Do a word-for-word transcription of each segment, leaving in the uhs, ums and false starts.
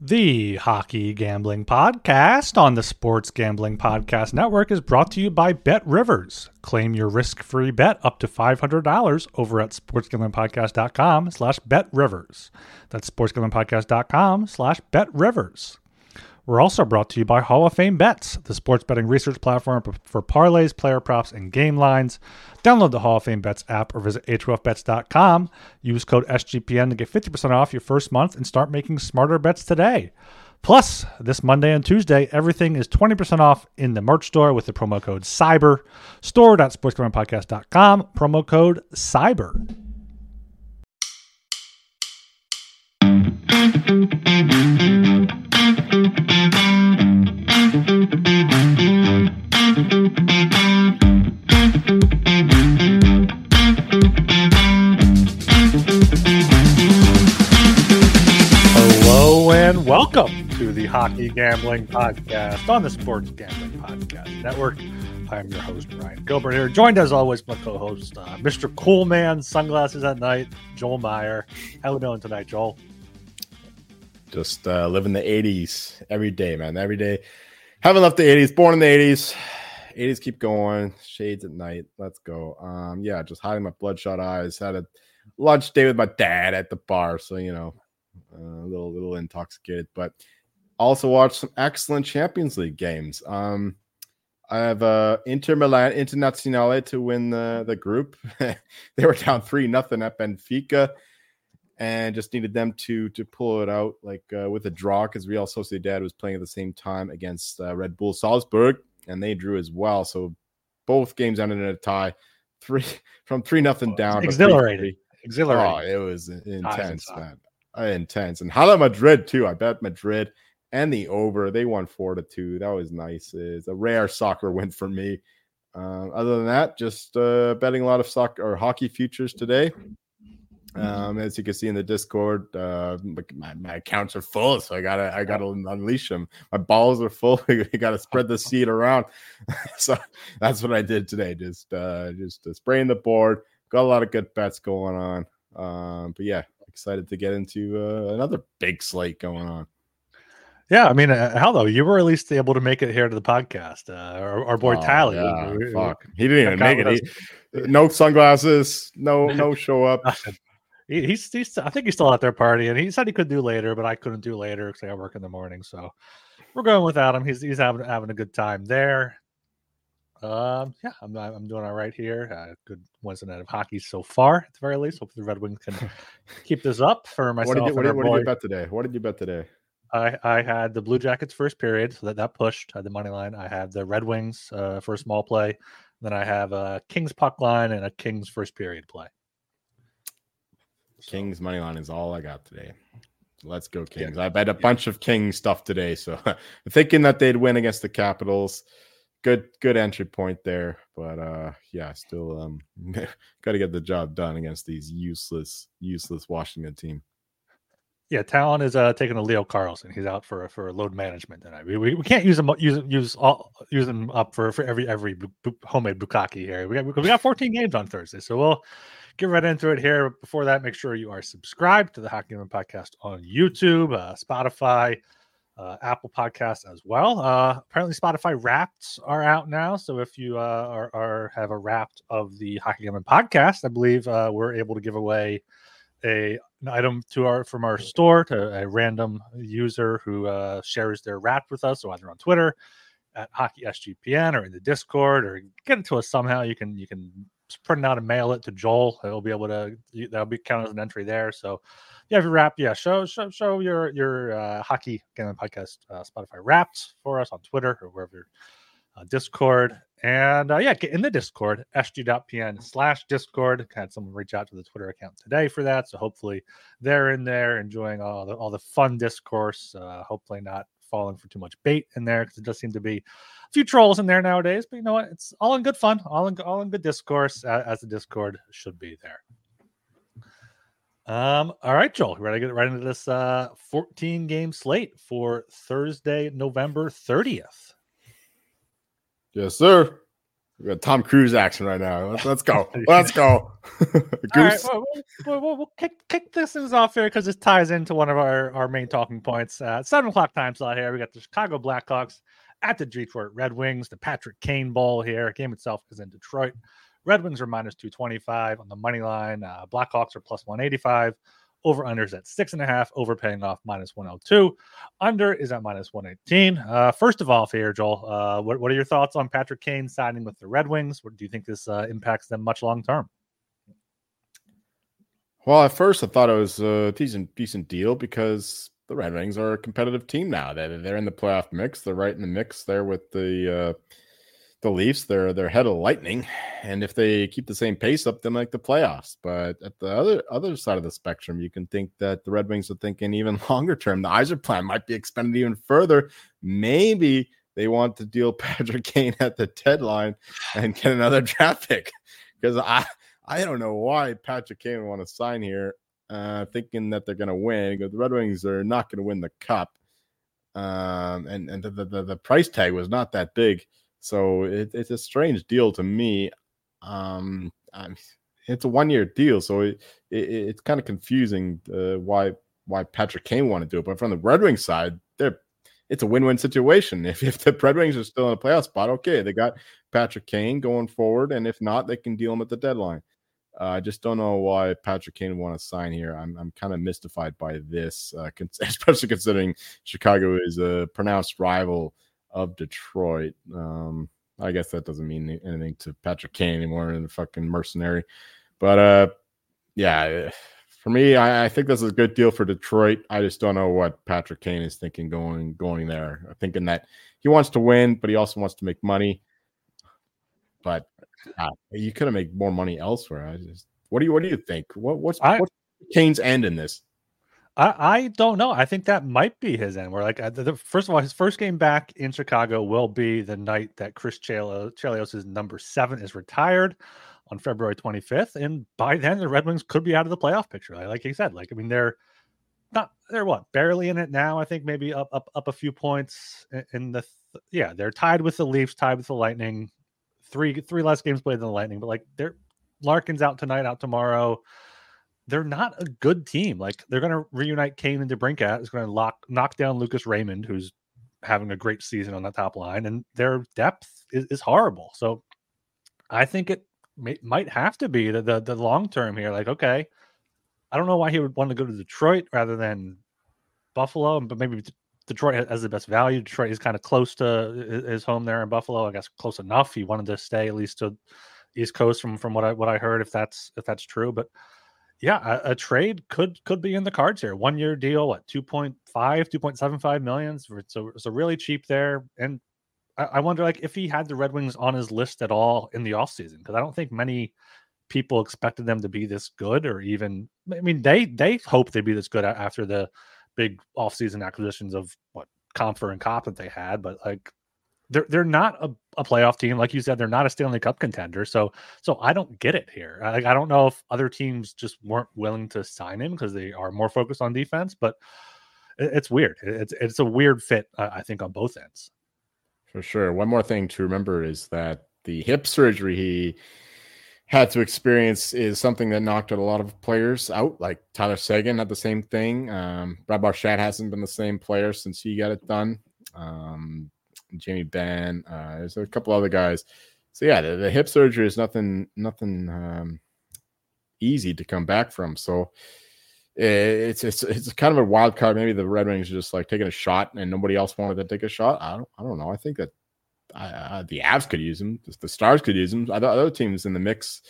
The Hockey Gambling Podcast on the Sports Gambling Podcast Network is brought to you by Bet Rivers. Claim your risk-free bet up to five hundred dollars over at sportsgamblingpodcast.com slash betrivers. That's sportsgamblingpodcast.com slash betrivers. We're also brought to you by Hall of Fame Bets, the sports betting research platform for parlays, player props, and game lines. Download the Hall of Fame Bets app or visit H O F bets dot com. Use code S G P N to get fifty percent off your first month and start making smarter bets today. Plus, this Monday and Tuesday, everything is twenty percent off in the merch store with the promo code CYBER. store dot sports gambling podcast dot com, promo code CYBER. Hello and welcome to the Hockey Gambling Podcast on the Sports Gambling Podcast Network. I'm your host, Brian Gilbert, here, joined as always by my co-host, uh, Mister Cool Man, Sunglasses at Night, Joel Meyer. How are we doing tonight, Joel? Just uh, living the eighties every day, man. Every day. Haven't left the eighties, born in the eighties. eighties keep going, shades at night, let's go. Um yeah, just hiding my bloodshot eyes. Had a lunch date with my dad at the bar, so you know, uh, a little little intoxicated, but also watched some excellent Champions League games. um I have uh Inter Milan Internazionale to win the the group. They were down three nothing at Benfica and just needed them to to pull it out, like uh, with a draw, because Real Sociedad was playing at the same time against uh, Red Bull Salzburg, and they drew as well. So both games ended in a tie, three from three nothing down. Exhilarating, exhilarating. Oh, it was intense, man. Intense, and Hala Madrid too. I bet Madrid and the over. They won four to two. That was nice. It's a rare soccer win for me. Um, other than that, just uh, betting a lot of soccer or hockey futures today. Um, as you can see in the Discord, uh, my, my accounts are full, so I gotta, I gotta unleash them. My balls are full. You gotta spread the seed around. So that's what I did today. Just, uh, just uh, spraying the board. Got a lot of good bets going on. Um, but yeah, excited to get into uh, another big slate going on. Yeah, I mean, uh, hello, you were at least able to make it here to the podcast. Uh, our, our boy oh, Tally. Yeah, we, fuck. He didn't even make it. He, no sunglasses. No, no show up. He's, he's, I think he's still out there partying. He said he could do later, but I couldn't do later because I got work in the morning. So we're going without him. He's, he's having, having a good time there. Um, yeah, I'm, I'm doing all right here. Uh, good Wednesday night of hockey so far, at the very least. Hope the Red Wings can keep this up for myself. What did you, what did, what did you bet today? What did you bet today? I, I had the Blue Jackets first period, so that, that pushed. I had the money line. I had the Red Wings uh, for a small play. Then I have a Kings puck line and a Kings first period play. So. Kings money line is all I got today. Let's go Kings. Yeah. I bet a bunch yeah. of King stuff today, so thinking that they'd win against the Capitals. Good, good entry point there, but uh, yeah, still um, got to get the job done against these useless, useless Washington team. Yeah, Talon is uh, taking a Leo Carlson. He's out for for load management tonight. We we, we can't use him use use all use him up for, for every every bu- bu- homemade bukkake here. We got we got fourteen games on Thursday, so we'll get right into it here. But before that, make sure you are subscribed to the Hockey Gambling Podcast on YouTube, uh, Spotify, uh, Apple Podcasts as well. Uh, apparently, Spotify Wrapped are out now. So if you uh, are, are have a Wrapped of the Hockey Gambling Podcast, I believe uh, we're able to give away a an item to our from our store to a random user who uh shares their Wrapped with us, so either on Twitter at Hockey S G P N or in the Discord, or get it to us somehow. You can you can print it out and mail it to Joel. He'll be able to that'll be counted as an entry there. So yeah, if you wrap, yeah, show show show your your uh Hockey Gambling Podcast uh, Spotify Wrapped for us on Twitter or wherever. Uh, Discord, and uh, yeah, get in the Discord, s g dot p n slash discord. Had someone reach out to the Twitter account today for that, so hopefully they're in there enjoying all the all the fun discourse. Uh, hopefully not falling for too much bait in there, because it does seem to be a few trolls in there nowadays. But you know what? It's all in good fun, all in all in good discourse, uh, as the Discord should be there. Um, all right, Joel, you ready to get right into this uh, fourteen game slate for Thursday, November thirtieth? Yes, sir. We got Tom Cruise action right now. Let's, let's go. Let's go. Goose. All right, well, we'll, we'll, we'll kick, kick this off here because this ties into one of our, our main talking points. Uh, seven o'clock time slot here. We got the Chicago Blackhawks at the Detroit Red Wings. The Patrick Kane Bowl here. Game itself is in Detroit. Red Wings are minus two twenty-five on the money line. Uh, Blackhawks are plus one eighty-five. Over-unders at six and a half. Overpaying off minus one oh two. Under is at minus one eighteen. Uh, first of all, here, Joel, uh, what, what are your thoughts on Patrick Kane signing with the Red Wings? What, do you think this uh, impacts them much long-term? Well, at first I thought it was a decent, decent deal because the Red Wings are a competitive team now. They're, they're in the playoff mix. They're right in the mix there with the uh, the Leafs. They're, they're ahead of the Lightning. And if they keep the same pace up, they make the playoffs. But at the other other side of the spectrum, you can think that the Red Wings are thinking even longer term. The Iser plan might be expanded even further. Maybe they want to deal Patrick Kane at the deadline and get another draft pick. Because I, I don't know why Patrick Kane would want to sign here uh, thinking that they're going to win. The Red Wings are not going to win the cup. Um, and and the, the, the price tag was not that big. So it, it's a strange deal to me. Um, I'm, it's a one-year deal, so it, it, it's kind of confusing uh, why why Patrick Kane wanted to do it. But from the Red Wings side, they're it's a win-win situation. If if the Red Wings are still in a playoff spot, okay, they got Patrick Kane going forward, and if not, they can deal him at the deadline. Uh, I just don't know why Patrick Kane would want to sign here. I'm I'm kind of mystified by this, uh, con- especially considering Chicago is a pronounced rival of Detroit. Um, I guess that doesn't mean anything to Patrick Kane anymore and the fucking mercenary. But uh, yeah, for me, I, I think this is a good deal for Detroit. I just don't know what Patrick Kane is thinking going going there. Thinking that he wants to win, but he also wants to make money. But uh, you could have made more money elsewhere. I just, what do you what do you think? What what's, I, what's Kane's end in this? I, I don't know. I think that might be his end. Where like the, the, first of all, his first game back in Chicago will be the night that Chris Chelios's number seven is retired on February twenty-fifth, and by then the Red Wings could be out of the playoff picture. Like, like you said, like I mean, they're not they're what barely in it now. I think maybe up up up a few points in the th- yeah they're tied with the Leafs, tied with the Lightning, three three less games played than the Lightning. But like they're Larkin's out tonight, out tomorrow. They're not a good team. Like they're going to reunite Kane and DeBrincat. Is going to lock knock down Lucas Raymond, who's having a great season on the top line, and their depth is, is horrible. So I think it may, might have to be the the, the long term here. Like, okay, I don't know why he would want to go to Detroit rather than Buffalo, but maybe Detroit has the best value. Detroit is kind of close to his home there in Buffalo. I guess close enough. He wanted to stay at least to East Coast from from what I what I heard. If that's if that's true, but. Yeah, a, a trade could could be in the cards here. One-year deal, what, two point five, two point seven five million? So it's a really cheap there. And I, I wonder, like, if he had the Red Wings on his list at all in the offseason, because I don't think many people expected them to be this good or even – I mean, they they hope they'd be this good after the big offseason acquisitions of, what, Comfer and Kopp that they had. But, like, they're, they're not a, a playoff team. Like you said, they're not a Stanley Cup contender. So so I don't get it here. Like, I don't know if other teams just weren't willing to sign him because they are more focused on defense, but it, it's weird. It's it's a weird fit, uh, I think, on both ends. For sure. One more thing to remember is that the hip surgery he had to experience is something that knocked a lot of players out, like Tyler Seguin had the same thing. Um, Brad Marchand hasn't been the same player since he got it done. Um Jamie Benn, uh, there's a couple other guys. So yeah, the, the hip surgery is nothing, nothing um, easy to come back from. So it's it's it's kind of a wild card. Maybe the Red Wings are just like taking a shot, and nobody else wanted to take a shot. I don't I don't know. I think that uh, the Avs could use him. The Stars could use him. Other teams in the mix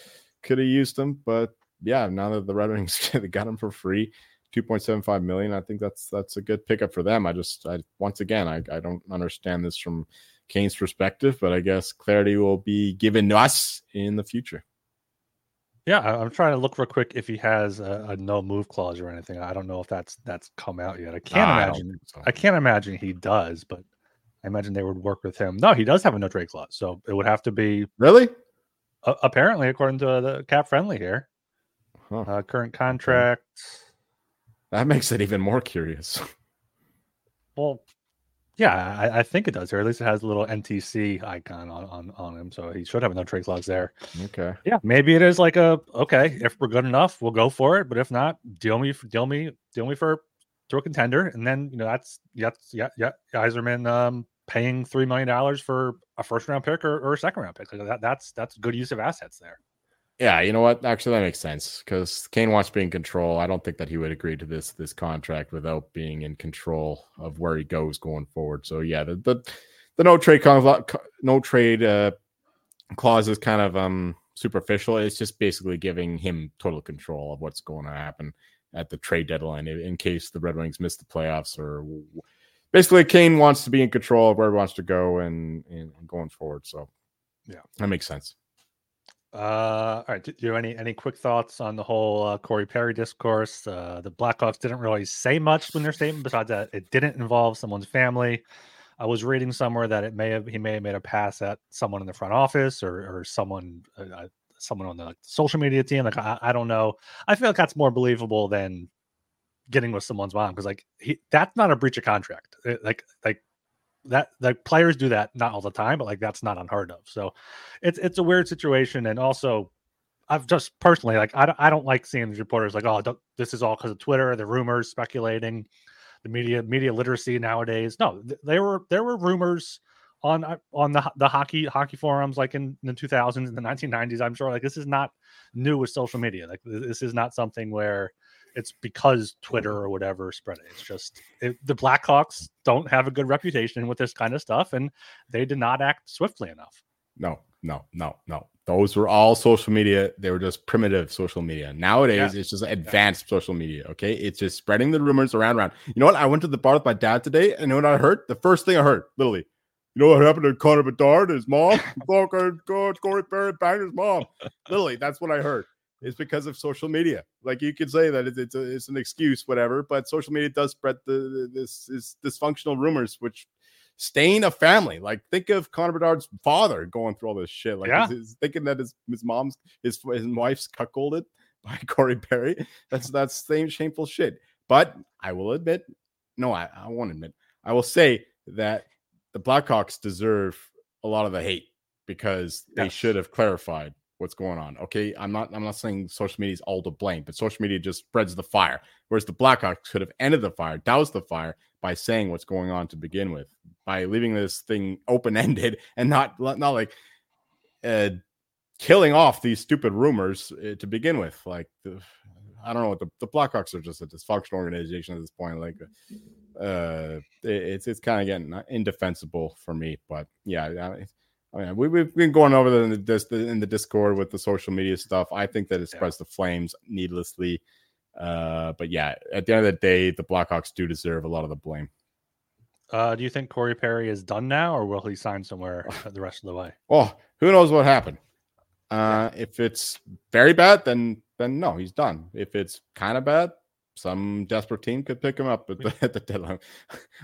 could have used him, but yeah, now that the Red Wings got him for free. two point seven five million. I think that's that's a good pickup for them. I just I once again I, I don't understand this from Kane's perspective, but I guess clarity will be given to us in the future. Yeah, I'm trying to look real quick if he has a, a no move clause or anything. I don't know if that's that's come out yet. I can't nah, imagine. I, so. I can't imagine he does, but I imagine they would work with him. No, he does have a no trade clause, so it would have to be really uh, apparently according to the Cap Friendly here. Huh. Uh, current contract. That makes it even more curious. Well, Yeah, I, I think it does, or at least it has a little N T C icon on, on, on him, so he should have no trade clause there. Okay. Yeah, maybe it is like a, okay, if we're good enough, we'll go for it, but if not, deal me, deal me, deal me for to a contender, and then, you know, that's, that's yeah, yeah, Yzerman um, paying three million dollars for a first round pick or, or a second round pick. Like that, that's that's good use of assets there. Yeah, you know what? Actually, that makes sense because Kane wants to be in control. I don't think that he would agree to this this contract without being in control of where he goes going forward. So yeah, the the, the no trade no trade uh, clause is kind of um, superficial. It's just basically giving him total control of what's going to happen at the trade deadline in case the Red Wings miss the playoffs. Or basically, Kane wants to be in control of where he wants to go and, and going forward. So yeah, that makes sense. Uh, all right. Do you have any, any quick thoughts on the whole uh, Corey Perry discourse? Uh, the Blackhawks didn't really say much in their statement besides that it didn't involve someone's family. I was reading somewhere that it may have he may have made a pass at someone in the front office or or someone uh, someone on the social media team. Like I, I don't know. I feel like that's more believable than getting with someone's mom because like he, that's not a breach of contract. It, like like. That like players do that not all the time, but like that's not unheard of. So it's it's a weird situation. And also, I've just personally like I don't, I don't like seeing these reporters like, oh, this is all because of Twitter, the rumors, speculating, the media media literacy nowadays. No, th- there were there were rumors on on the the hockey hockey forums like in, in the two thousands and the nineteen nineties. I'm sure like this is not new with social media. Like this is not something where it's because Twitter or whatever spread it. It's just it, the Blackhawks don't have a good reputation with this kind of stuff, and they did not act swiftly enough. No, no, no, no. Those were all social media. They were just primitive social media. Nowadays, yeah. It's just advanced yeah. social media, okay? It's just spreading the rumors around, around. You know what? I went to the bar with my dad today, and you know what I heard? The first thing I heard, literally, you know what happened to Connor Bedard, his mom? Corey Perry banged his mom. Literally, that's what I heard. It's because of social media. Like you could say that it's it's, a, it's an excuse, whatever. But social media does spread the, the this, this dysfunctional rumors, which stain a family. Like think of Connor Bedard's father going through all this shit. Like yeah. he's, he's thinking that his his mom's his his wife's cuckolded by Corey Perry. That's that's same shameful shit. But I will admit, no, I, I won't admit. I will say that the Blackhawks deserve a lot of the hate because yes. they should have clarified what's going on. Okay. I'm not, I'm not saying social media is all to blame, but social media just spreads the fire. Whereas the Blackhawks could have ended the fire, doused the fire by saying what's going on to begin with, by leaving this thing open-ended and not, not like uh, killing off these stupid rumors uh, to begin with. Like, the, I don't know. The, the Blackhawks are just a dysfunctional organization at this point. Like uh, it, it's, it's kind of getting indefensible for me, but yeah, I, I mean, we, we've been going over in the in the Discord with the social media stuff. I think that it spreads yeah. the flames needlessly. Uh, but yeah, at the end of the day, the Blackhawks do deserve a lot of the blame. Uh, do you think Corey Perry is done now, or will he sign somewhere the rest of the way? Oh, who knows what happened? Uh, if it's very bad, then then no, he's done. If it's kind of bad, some desperate team could pick him up at the, at the deadline.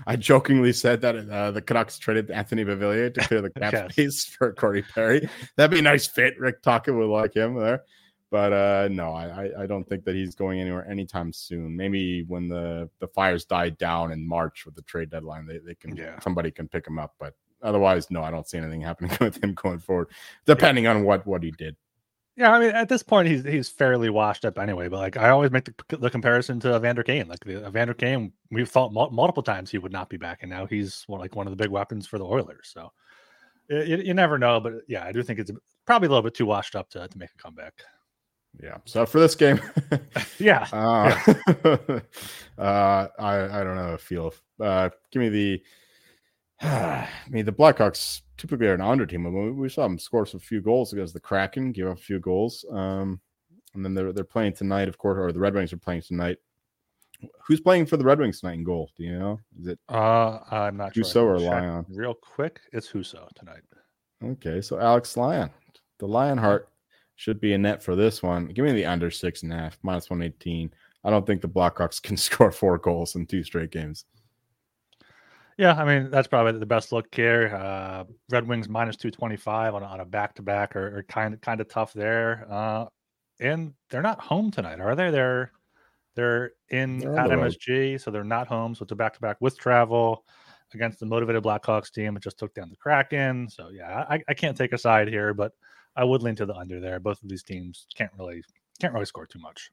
I jokingly said that uh, the Canucks traded Anthony Beauvillier to clear the cap yes. space for Corey Perry. That'd be a nice fit. Rick Tocchet would like him there. But uh, no, I, I don't think that he's going anywhere anytime soon. Maybe when the, the fires die down in March with the trade deadline, they, they can yeah. somebody can pick him up. But otherwise, no, I don't see anything happening with him going forward, depending yeah. on what, what he did. Yeah, I mean, at this point, he's he's fairly washed up anyway. But like, I always make the, the comparison to Evander Kane. Like, the, Evander Kane, we've thought mul- multiple times he would not be back, and now he's well, like one of the big weapons for the Oilers. So, you, you never know. But yeah, I do think it's probably a little bit too washed up to to make a comeback. Yeah. So for this game, yeah, uh, yeah. uh, I I don't know. Feel uh, give me the. I mean, the Blackhawks typically are an under team. We, we saw them score some few goals against the Kraken, give up a few goals. Um, and then they're they're playing tonight, of course, or the Red Wings are playing tonight. Who's playing for the Red Wings tonight in goal? Do you know? Is it uh, I'm not Husso sure. or Lyon? Real quick, it's Husso tonight. Okay, so Alex Lyon, the Lionheart, should be in net for this one. Give me the under six and a half, minus one eighteen. I don't think the Blackhawks can score four goals in two straight games. Yeah, I mean, that's probably the best look here. Uh, Red Wings minus two twenty-five on, on a back-to-back are, are kind of kind of tough there. Uh, and they're not home tonight, are they? They're they're in they're at M S G, so they're not home. So it's a back-to-back with travel. against the motivated Blackhawks team. It just took down the Kraken. So, yeah, I, I can't take a side here, but I would lean to the under there. Both of these teams can't really can't really score too much.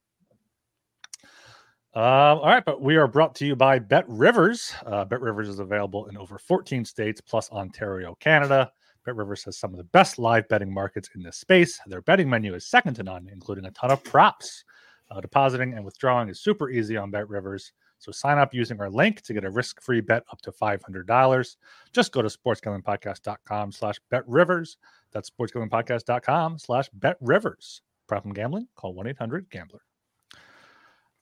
Um, all right, but we are brought to you by Bet Rivers. Uh, Bet Rivers is available in over fourteen states plus Ontario, Canada. Bet Rivers has some of the best live betting markets in this space. Their betting menu is second to none, including a ton of props. Uh, depositing and withdrawing is super easy on Bet Rivers. So sign up using our link to get a risk-free bet up to five hundred dollars. Just go to sportsgamblingpodcast.com slash betrivers. That's sportsgamblingpodcast.com slash betrivers. Problem gambling? Call one eight hundred gambler.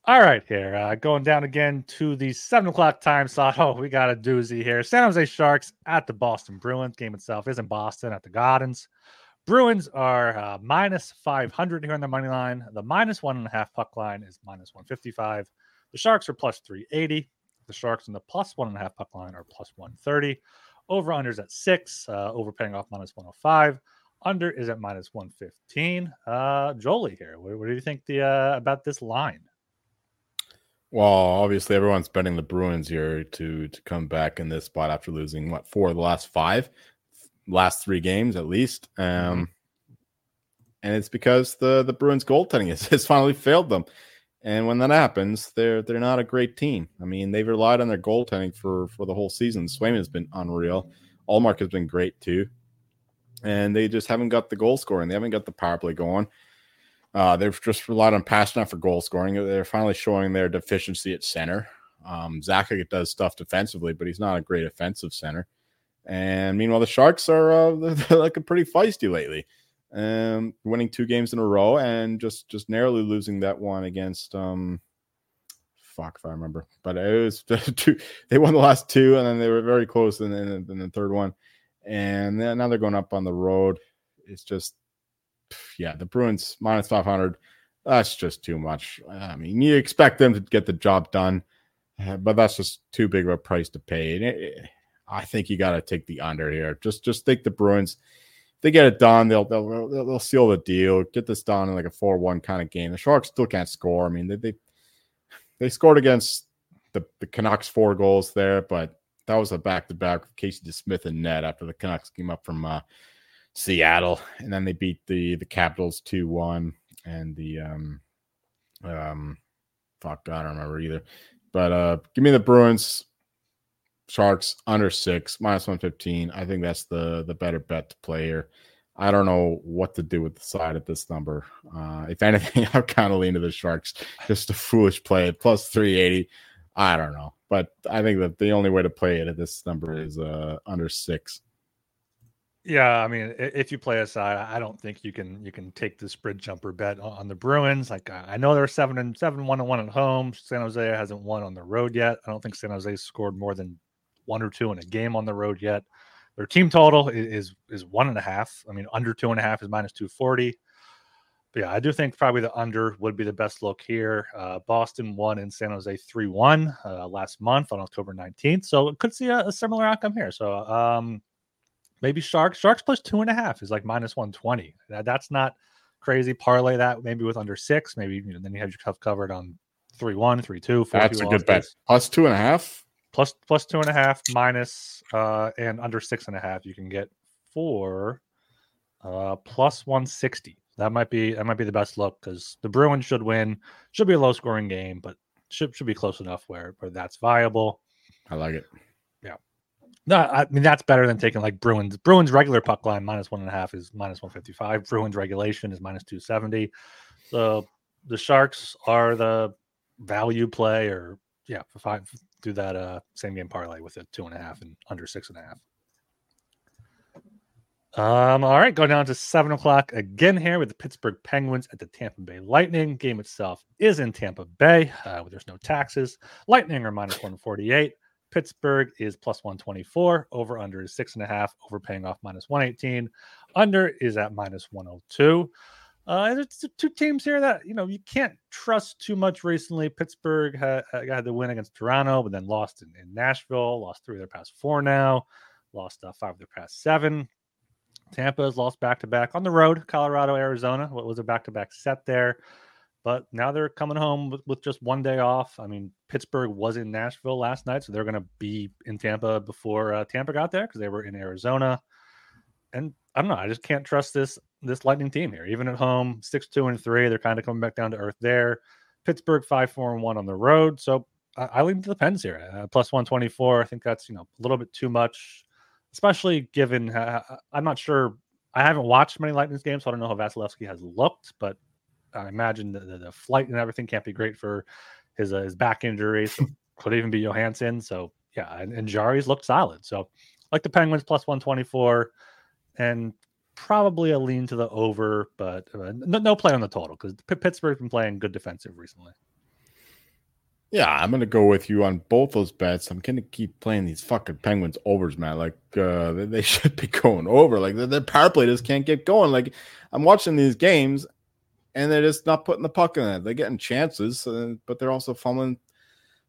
All right, here, uh, going down again to the seven o'clock time slot. Oh, we got a doozy here. San Jose Sharks at the Boston Bruins. Game itself is in Boston at the Gardens. Bruins are uh, minus five hundred here on the money line. The minus one and a half puck line is minus one fifty-five. The Sharks are plus three eighty. The Sharks in the plus one and a half puck line are plus one thirty. Over-unders at six. Uh, overpaying off minus one oh five. Under is at minus one fifteen. Uh, Jolie here. What, what do you think the uh, about this line? Well, obviously, everyone's betting the Bruins here to to come back in this spot after losing, what, four of the last five, last three games at least. Um, and it's because the, the Bruins' goaltending has, has finally failed them. And when that happens, they're they're not a great team. I mean, they've relied on their goaltending for, for the whole season. Swayman's been unreal. Allmark has been great, too. And they just haven't got the goal scoring. They haven't got the power play going. Uh, they've just relied on Pasternak for goal scoring. They're finally showing their deficiency at center. Um, Zacha does stuff defensively, but he's not a great offensive center. And meanwhile, the Sharks are uh, they're looking pretty feisty lately, um, winning two games in a row and just just narrowly losing that one against um, fuck if I remember, but it was two. They won the last two, and then they were very close in, in, in the third one. And then now they're going up on the road. It's just. Yeah, the Bruins minus five hundred. That's just too much. I mean, you expect them to get the job done, but that's just too big of a price to pay. It, it, I think you got to take the under here. Just, just think the Bruins. If they get it done, they'll they'll they'll seal the deal. Get this done in like a four one kind of game. The Sharks still can't score. I mean, they they, they scored against the, the Canucks four goals there, but that was a back to back with Casey DeSmith and net after the Canucks came up from. Uh, Seattle, and then they beat the the Capitals two one, and the um um fuck I don't remember either, but uh give me the Bruins Sharks under six minus one fifteen. I think that's the the better bet to play here. I don't know what to do with the side at this number. Uh if anything, I'm kind of leaning to the Sharks. Just a foolish play plus three eighty. I don't know, but I think that the only way to play it at this number is uh under six. Yeah, I mean, if you play a side, I don't think you can you can take the spread jumper bet on the Bruins. Like, I know they're seven and seven, one and one at home. San Jose hasn't won on the road yet. I don't think San Jose scored more than one or two in a game on the road yet. Their team total is is one and a half. I mean, under two and a half is minus two forty. But yeah, I do think probably the under would be the best look here. Uh, Boston won in San Jose three one uh, last month on October nineteenth, so it could see a, a similar outcome here. So. um Maybe Sharks. Sharks plus two and a half is like minus one twenty. That, that's not crazy. Parlay that maybe with under six. Maybe you know, then you have yourself covered on three one, three two, four two. That's a good bet. Plus two and a half? Plus, plus two and a half minus uh, and under six and a half. You can get four uh, plus one sixty. That might be that might be the best look because the Bruins should win. Should be a low-scoring game, but should should be close enough where, where that's viable. I like it. No, I mean, that's better than taking like Bruins. Bruins regular puck line minus one and a half is minus one fifty-five. Bruins regulation is minus two seventy. So the Sharks are the value play or, yeah, five, do that uh, same game parlay with a two and a half and under six and a half. Um, all right, go down to seven o'clock again here with the Pittsburgh Penguins at the Tampa Bay Lightning. Game itself is in Tampa Bay uh, where there's no taxes. Lightning are minus one forty-eight. Pittsburgh is plus one twenty-four. Over under is six and a half. Overpaying off minus one eighteen. Under is at minus one oh two. Uh, it's two teams here that you know you can't trust too much recently. Pittsburgh had, had the win against Toronto, but then lost in, in Nashville. Lost three of their past four now. Lost uh, five of their past seven. Tampa has lost back to back on the road. Colorado, Arizona. What was a back to back set there? But now they're coming home with, with just one day off. I mean, Pittsburgh was in Nashville last night, so they're going to be in Tampa before uh, Tampa got there because they were in Arizona. And I don't know. I just can't trust this this Lightning team here. Even at home, six two and three, they're kind of coming back down to earth there. Pittsburgh five four and one on the road. So I, I lean to the Pens here. Uh, plus one twenty-four, I think that's, you know, a little bit too much, especially given uh, I'm not sure. I haven't watched many Lightning's games, so I don't know how Vasilevsky has looked, but I imagine the, the, the flight and everything can't be great for his uh, his back injury. So could even be Johansson. So, yeah, and, and Jari's looked solid. So, like the Penguins, plus one twenty-four and probably a lean to the over, but uh, no, no play on the total because P- Pittsburgh's been playing good defensive recently. Yeah, I'm going to go with you on both those bets. I'm going to keep playing these fucking Penguins overs, man. Like, uh, they, they should be going over. Like, their, their power play just can't get going. Like, I'm watching these games, and they're just not putting the puck in it. They're getting chances, uh, but they're also fumbling,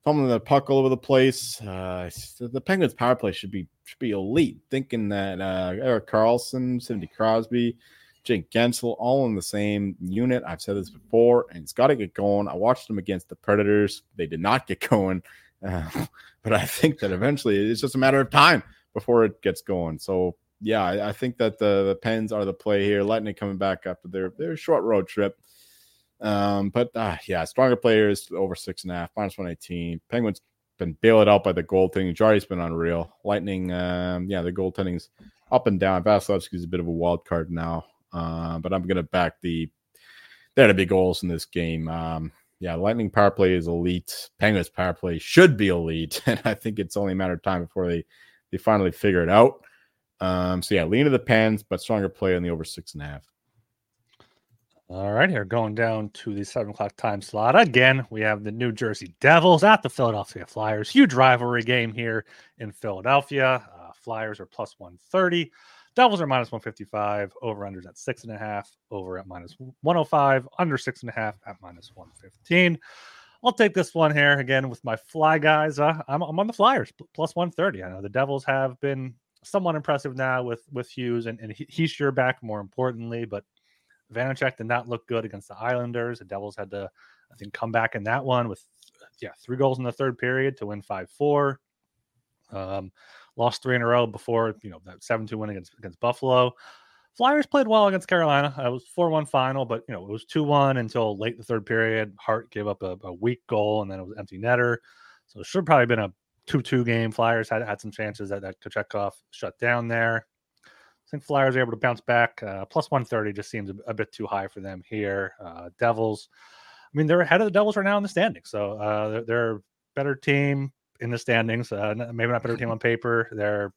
fumbling the puck all over the place. Uh, the Penguins' power play should be should be elite. Thinking that uh, Erik Karlsson, Sidney Crosby, Jake Gensel, all in the same unit. I've said this before, and it's got to get going. I watched them against the Predators; they did not get going. Uh, but I think that eventually, it's just a matter of time before it gets going. So. Yeah, I, I think that the, the Pens are the play here. Lightning coming back after their, their short road trip. Um, but, uh, yeah, stronger players over six and a half, minus one eighteen. Penguins been bailed out by the goaltending. Jari's been unreal. Lightning, um, yeah, the goaltending's up and down. Vasilevsky's a bit of a wild card now. Uh, but I'm going to back the – there to be goals in this game. Um, yeah, Lightning power play is elite. Penguins power play should be elite. And I think it's only a matter of time before they, they finally figure it out. Um, so yeah, lean to the Pens, but stronger play on the over six and a half. All right, here going down to the seven o'clock time slot. Again, we have the New Jersey Devils at the Philadelphia Flyers. Huge rivalry game here in Philadelphia. Uh, Flyers are plus one thirty. Devils are minus one fifty-five. Over-unders at six and a half. Over at minus one oh five. Under six and a half at minus one fifteen. I'll take this one here again with my fly guys. Uh, I'm, I'm on the Flyers, plus one thirty. I know the Devils have been somewhat impressive now with, with Hughes and, and he's sure back more importantly, but Vanacek did not look good against the Islanders. The Devils had to, I think, come back in that one with, yeah, three goals in the third period to win five four. Um, lost three in a row before, you know, that seven two win against, against Buffalo. Flyers played well against Carolina. It was four one final, but, you know, it was two one until late in the third period. Hart gave up a, a weak goal and then it was empty netter. So it should have probably been a two two game. Flyers had, had some chances that, that Kochetkov shut down there. I think Flyers are able to bounce back. Uh, plus one thirty just seems a, a bit too high for them here. Uh, Devils, I mean, they're ahead of the Devils right now in the standings. So uh, they're, they're a better team in the standings. Uh, maybe not better team on paper. They're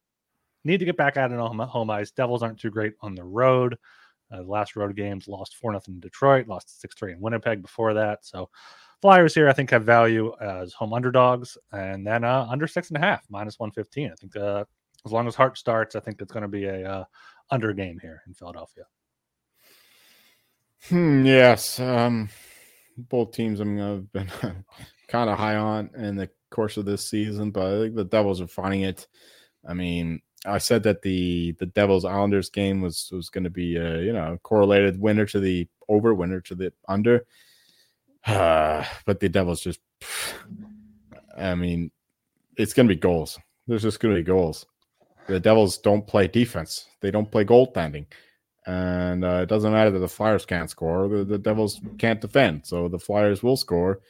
need to get back at it on home ice. Devils aren't too great on the road. Uh, the last road games lost four nothing in Detroit, lost six three in Winnipeg before that. So Flyers here, I think, have value as home underdogs, and then uh, under six and a half, minus one fifteen. I think uh, as long as Hart starts, I think it's going to be a uh, under game here in Philadelphia. Hmm, yes, um, both teams I'm uh, been kind of high on in the course of this season, but I think the Devils are finding it. I mean, I said that the the Devils Islanders game was was going to be a, you know, correlated winner to the over, winner to the under. Uh, but the Devils just, I mean, it's going to be goals. There's just going to be goals. The Devils don't play defense. They don't play goaltending. And uh, it doesn't matter that the Flyers can't score. The, the Devils can't defend. So the Flyers will score.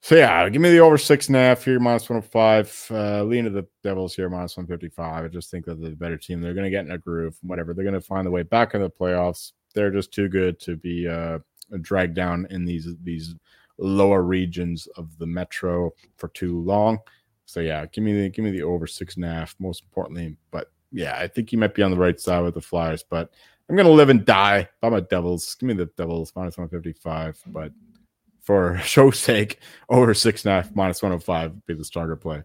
So, yeah, give me the over six and a half here, minus one oh five. Uh, lean to the Devils here, minus one fifty-five. I just think that they're the better team. They're going to get in a groove, whatever. They're going to find the way back in the playoffs. They're just too good to be uh, – dragged down in these these lower regions of the metro for too long. So yeah, give me the give me the over six and a half, most importantly. But yeah, I think you might be on the right side with the Flyers, but I'm gonna live and die by my Devils. Give me the Devils minus one fifty-five, but for show's sake, over six and a half minus one oh five would be the starter play.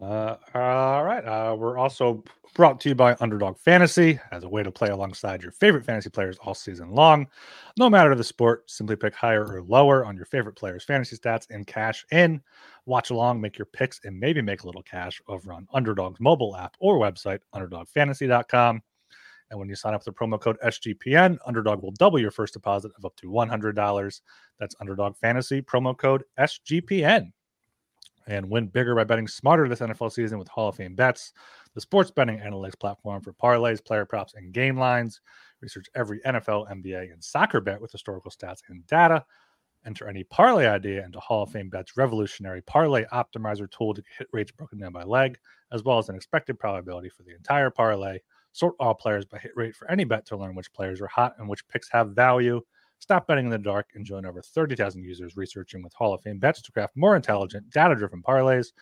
Uh, all right. Uh, we're also brought to you by Underdog Fantasy as a way to play alongside your favorite fantasy players all season long. No matter the sport, simply pick higher or lower on your favorite players' fantasy stats and cash in. Watch along, make your picks, and maybe make a little cash over on Underdog's mobile app or website, underdog fantasy dot com. And when you sign up with the promo code S G P N, Underdog will double your first deposit of up to one hundred dollars. That's Underdog Fantasy, promo code S G P N. And win bigger by betting smarter this N F L season with Hall of Fame Bets, the sports betting analytics platform for parlays, player props, and game lines. Research every N F L, N B A, and soccer bet with historical stats and data. Enter any parlay idea into Hall of Fame Bet's revolutionary parlay optimizer tool to get hit rates broken down by leg, as well as an expected probability for the entire parlay. Sort all players by hit rate for any bet to learn which players are hot and which picks have value. Stop betting in the dark and join over thirty thousand users researching with Hall of Fame Bets to craft more intelligent, data-driven parlays.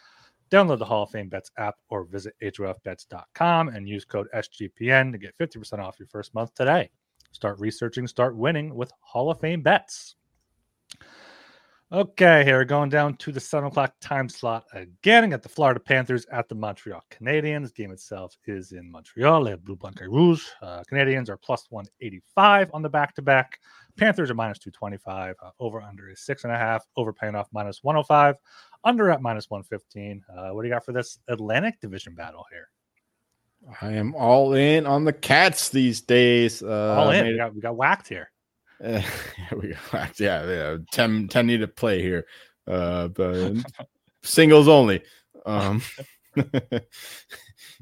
Download the Hall of Fame Bets app or visit H O F bets dot com and use code S G P N to get fifty percent off your first month today. Start researching, start winning with Hall of Fame Bets. Okay, here we're going down to the seven o'clock time slot again. I got the Florida Panthers at the Montreal Canadiens. Game itself is in Montreal. They have Bleu Blanc et Rouge. Uh, Canadiens are plus one eighty-five on the back-to-back. Panthers are minus two twenty-five. Uh, over under is six point five. Over paying off minus one oh five. Under at minus one fifteen. Uh, what do you got for this Atlantic Division battle here? I am all in on the Cats these days. Uh, all in. We got, we got whacked here. Uh, we got, yeah, yeah, ten, ten need to play here, uh, but singles only. Um,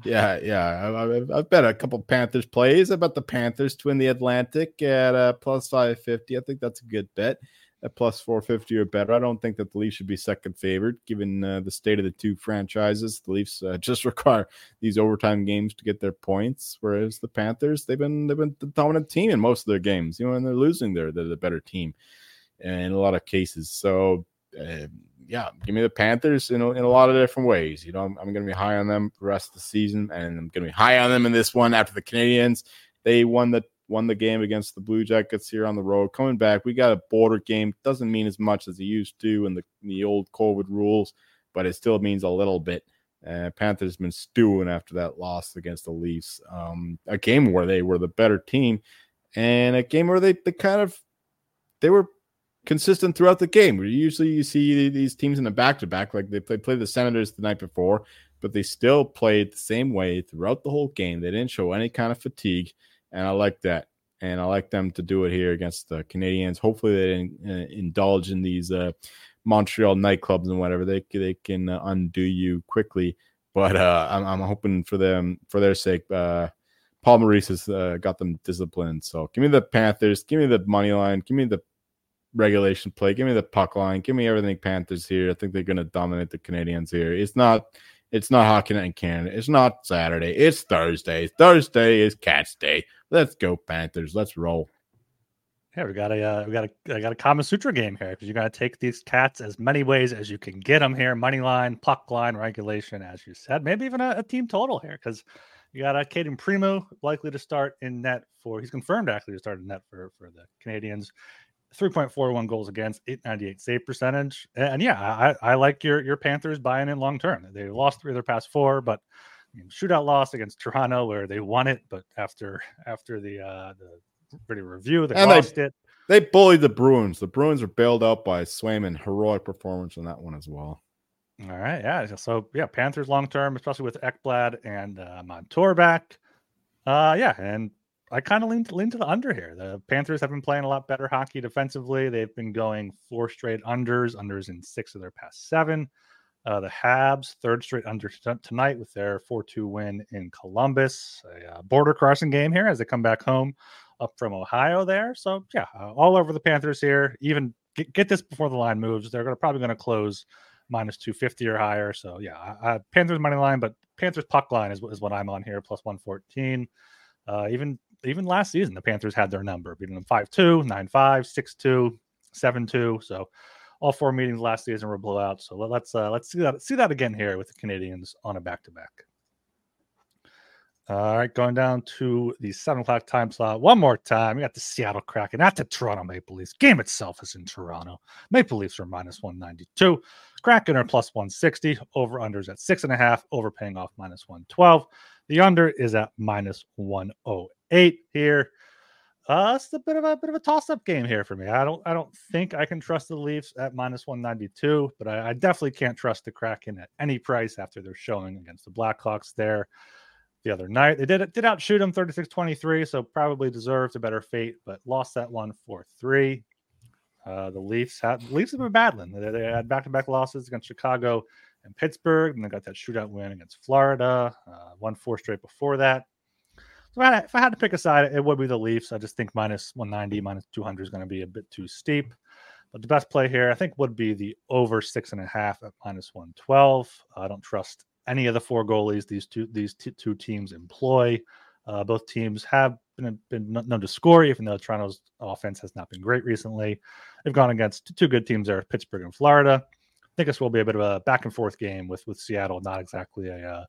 yeah, yeah, I, I, I bet a couple Panthers plays. I bet the Panthers to win the Atlantic at uh, plus five fifty. I think that's a good bet at plus four fifty or better. I don't think that the Leafs should be second favored given uh, the state of the two franchises. The Leafs uh, just require these overtime games to get their points, whereas the Panthers, they've been they've been the dominant team in most of their games. You know, and they're losing, they're, they're the better team in a lot of cases. So, uh, yeah, give me the Panthers in a, in a lot of different ways. You know, I'm, I'm going to be high on them the rest of the season, and I'm going to be high on them in this one after the Canadiens. They won the Won the game against the Blue Jackets here on the road. Coming back, we got a border game. Doesn't mean as much as it used to in the, in the old COVID rules, but it still means a little bit. Uh, Panthers been stewing after that loss against the Leafs. Um, a game where they were the better team, and a game where they, they kind of they were consistent throughout the game. Usually, you see these teams in a back to back, like they played play the Senators the night before, but they still played the same way throughout the whole game. They didn't show any kind of fatigue. And I like that. And I like them to do it here against the Canadiens. Hopefully they didn't uh, indulge in these uh, Montreal nightclubs and whatever. They they can uh, undo you quickly. But uh, I'm, I'm hoping for them, for their sake. Uh, Paul Maurice has uh, got them disciplined. So give me the Panthers. Give me the money line. Give me the regulation play. Give me the puck line. Give me everything Panthers here. I think they're going to dominate the Canadiens here. It's not... It's not Hockey Night in Canada. It's not Saturday. It's Thursday. Thursday is Cats Day. Let's go Panthers. Let's roll. Yeah, we got a uh, we got a I got a Kama Sutra game here because you got to take these Cats as many ways as you can get them here. Money line, puck line, regulation, as you said. Maybe even a, a team total here because you got a Caden Primo likely to start in net for. He's confirmed actually to start in net for for the Canadiens. three point four one goals against, eight ninety-eight save percentage. And yeah, I, I like your, your Panthers buying in long term. They lost three of their past four, but I mean, shootout loss against Toronto where they won it, but after after the uh, the pretty review, they and lost they, it. They bullied the Bruins. The Bruins are bailed out by Swayman. Heroic performance on that one as well. All right, yeah. So yeah, Panthers long term, especially with Ekblad and uh, Montour back. Uh, yeah, and I kind of lean, lean to the under here. The Panthers have been playing a lot better hockey defensively. They've been going four straight unders, unders in six of their past seven. Uh, the Habs, third straight under t- tonight with their four two win in Columbus. A uh, border crossing game here as they come back home up from Ohio there. So, yeah, uh, all over the Panthers here. Even get, get this before the line moves. They're gonna, probably going to close minus two fifty or higher. So, yeah, I, I, Panthers money line, but Panthers puck line is, is what I'm on here, plus one fourteen. Uh, even... Even last season, the Panthers had their number, beating them five two, nine five, six two, seven two. So all four meetings last season were blowouts. So let's uh, let's see that see that again here with the Canadiens on a back-to-back. All right, going down to the seven o'clock time slot. One more time. We got the Seattle Kraken at the Toronto Maple Leafs. Game itself is in Toronto. Maple Leafs are minus one ninety-two. Kraken are plus one sixty. Over-unders at six point five. Overpaying off minus one twelve. The under is at minus one oh eight. Eight here. Uh, it's a bit of a bit of a toss-up game here for me. I don't I don't think I can trust the Leafs at minus one ninety-two, but I, I definitely can't trust the Kraken at any price after they're showing against the Blackhawks there. the other night. They did did outshoot them thirty-six twenty-three, so probably deserved a better fate, but lost that one four three. Uh, the Leafs have, the Leafs have been battling. They, they had back-to-back losses against Chicago and Pittsburgh, and they got that shootout win against Florida, uh, won four straight before that. So I, if I had to pick a side, it would be the Leafs. I just think minus one ninety, minus two hundred is going to be a bit too steep. But the best play here, I think, would be the over six and a half at minus one twelve. I don't trust any of the four goalies these two these t- two teams employ. Uh, both teams have been, been known to score, even though Toronto's offense has not been great recently. They've gone against two good teams there, Pittsburgh and Florida. I think this will be a bit of a back-and-forth game with, with Seattle, not exactly a uh,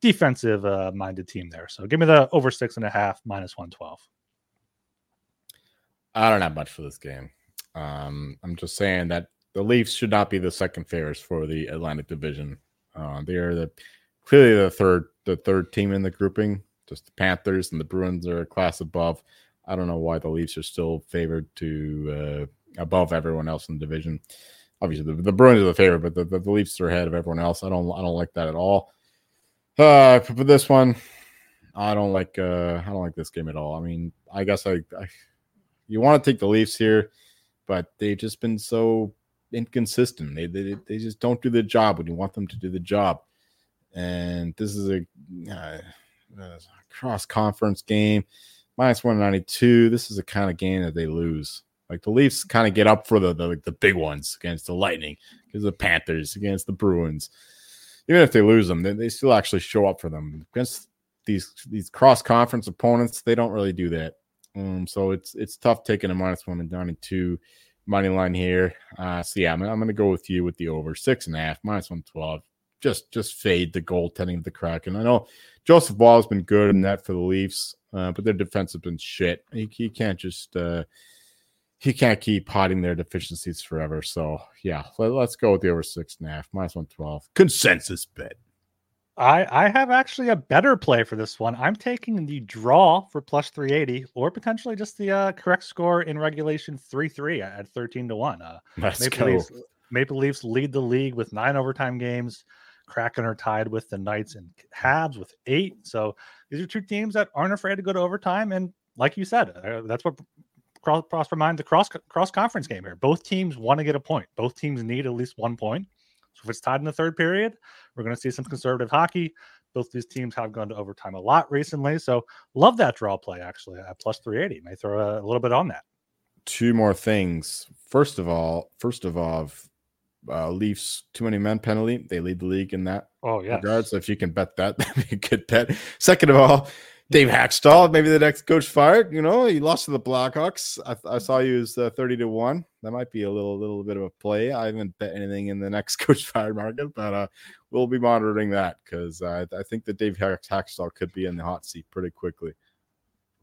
defensive-minded uh, team there. So give me the over six and a half, minus one twelve. I don't have much for this game. Um, I'm just saying that the Leafs should not be the second favorites for the Atlantic Division. Uh, they are the clearly the third the third team in the grouping. Just the Panthers and the Bruins are a class above. I don't know why the Leafs are still favored to uh, above everyone else in the division. Obviously, the, the Bruins are the favorite, but the, the, the Leafs are ahead of everyone else. I don't I don't like that at all. Uh, for this one, I don't like uh, I don't like this game at all. I mean, I guess I, I you want to take the Leafs here, but they've just been so inconsistent. They, they they just don't do the job when you want them to do the job. And this is a, uh, a cross-conference game. Minus one ninety-two, this is the kind of game that they lose. Like the Leafs kind of get up for the, the, the big ones against the Lightning, against the Panthers, against the Bruins. Even if they lose them, they, they still actually show up for them. Against these these cross-conference opponents, they don't really do that. Um, so it's it's tough taking a minus one and ninety-two money line here. Uh, so yeah, I'm, I'm going to go with you with the over six and a half, minus one twelve. Just just fade the goaltending of the Kraken. I know Joseph Wall has been good in that for the Leafs, uh, but their defense has been shit. He, he can't just uh, he can't keep hiding their deficiencies forever. So yeah, let, let's go with the over six and a half, minus one twelve. Consensus bet. I, I have actually a better play for this one. I'm taking the draw for plus three eighty, or potentially just the uh, correct score in regulation three three at thirteen to one. Uh, Let's Maple go. Leafs, Maple Leafs lead the league with nine overtime games. Kraken are tied with the Knights and Habs with eight. So these are two teams that aren't afraid to go to overtime. And like you said, uh, that's what cross, cross reminds the cross cross conference game here. Both teams want to get a point. Both teams need at least one point. So if it's tied in the third period, we're going to see some conservative hockey. Both these teams have gone to overtime a lot recently. So love that draw play, actually, at plus three eighty. May throw a little bit on that. Two more things. First of all, first of all, uh, Leafs too many men penalty. They lead the league in that oh, yes. regard. So if you can bet that, that'd be a good bet. Second of all, Dave Hackstall, maybe the next coach fired. You know, he lost to the Blackhawks. I, I saw you as uh, thirty to one. That might be a little little bit of a play. I haven't bet anything in the next coach fired market, but uh, we'll be monitoring that because uh, I think that Dave Hackstall could be in the hot seat pretty quickly.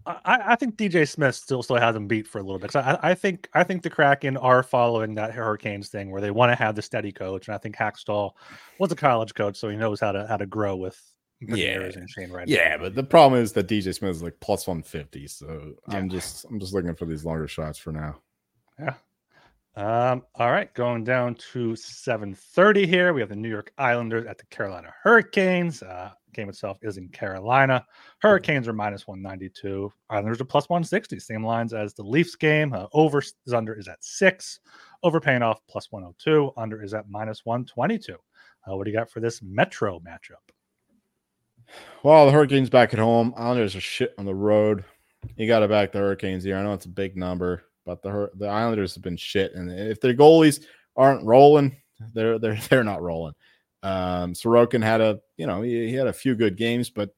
I, I think D J Smith still still has him beat for a little bit. So I, I think I think the Kraken are following that Hurricanes thing where they want to have the steady coach, and I think Hackstall was a college coach, so he knows how to how to grow with. Yeah, right yeah, now. But the problem is that D J Smith is like plus one fifty. So yeah. I'm just I'm just looking for these longer shots for now. Yeah. Um. All right, going down to seven thirty here. We have the New York Islanders at the Carolina Hurricanes. Uh, game itself is in Carolina. Hurricanes are minus one ninety two. Islanders are plus one sixty. Same lines as the Leafs game. Uh, over is under is at six. Over paying off plus one hundred two. Under is at minus one twenty two. Uh, what do you got for this Metro matchup? Well, the Hurricanes back at home. Islanders are shit on the road. You got to back the Hurricanes here. I know it's a big number, but the the Islanders have been shit. And if their goalies aren't rolling, they're they're they're not rolling. Um, Sorokin had a you know he, he had a few good games, but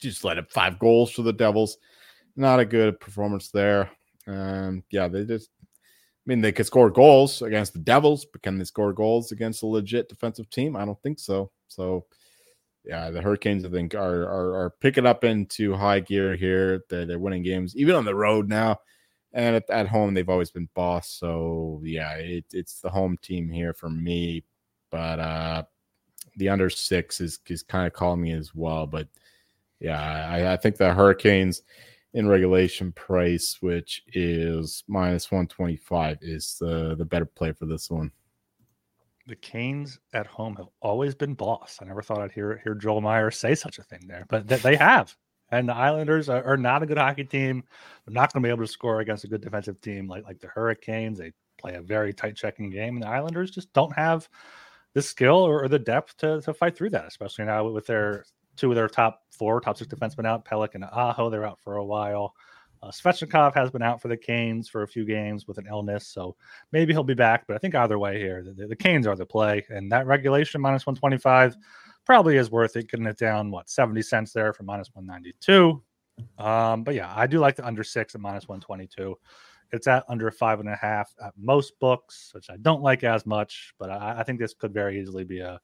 just let up five goals for the Devils. Not a good performance there. Um, yeah, they just. I mean, they could score goals against the Devils, but can they score goals against a legit defensive team? I don't think so. So. Yeah, the Hurricanes, I think, are are, are picking up into high gear here. They're, they're winning games, even on the road now. And at, at home, they've always been boss. So, yeah, it, it's the home team here for me. But uh, the under six is, is kind of calling me as well. But, yeah, I, I think the Hurricanes in regulation price, which is minus one twenty-five, is uh, the better play for this one. the Canes at home have always been boss. I never thought I'd hear hear Joel Meyer say such a thing there, but th- they have. And the Islanders are, are not a good hockey team. They're not going to be able to score against a good defensive team like, like the Hurricanes. They play a very tight checking game, and the Islanders just don't have the skill or, or the depth to, to fight through that, especially now with their two of their top four, top six defensemen out, Pellick and Aho. They're out for a while. Uh, Svechnikov has been out for the Canes for a few games with an illness, so maybe he'll be back. But I think either way here, the, the Canes are the play. And that regulation, minus one twenty-five, probably is worth it. Getting it down, what, seventy cents there for minus one ninety-two. Um, but, yeah, I do like the under six at minus one twenty-two. It's at under five and a half at most books, which I don't like as much. But I, I think this could very easily be a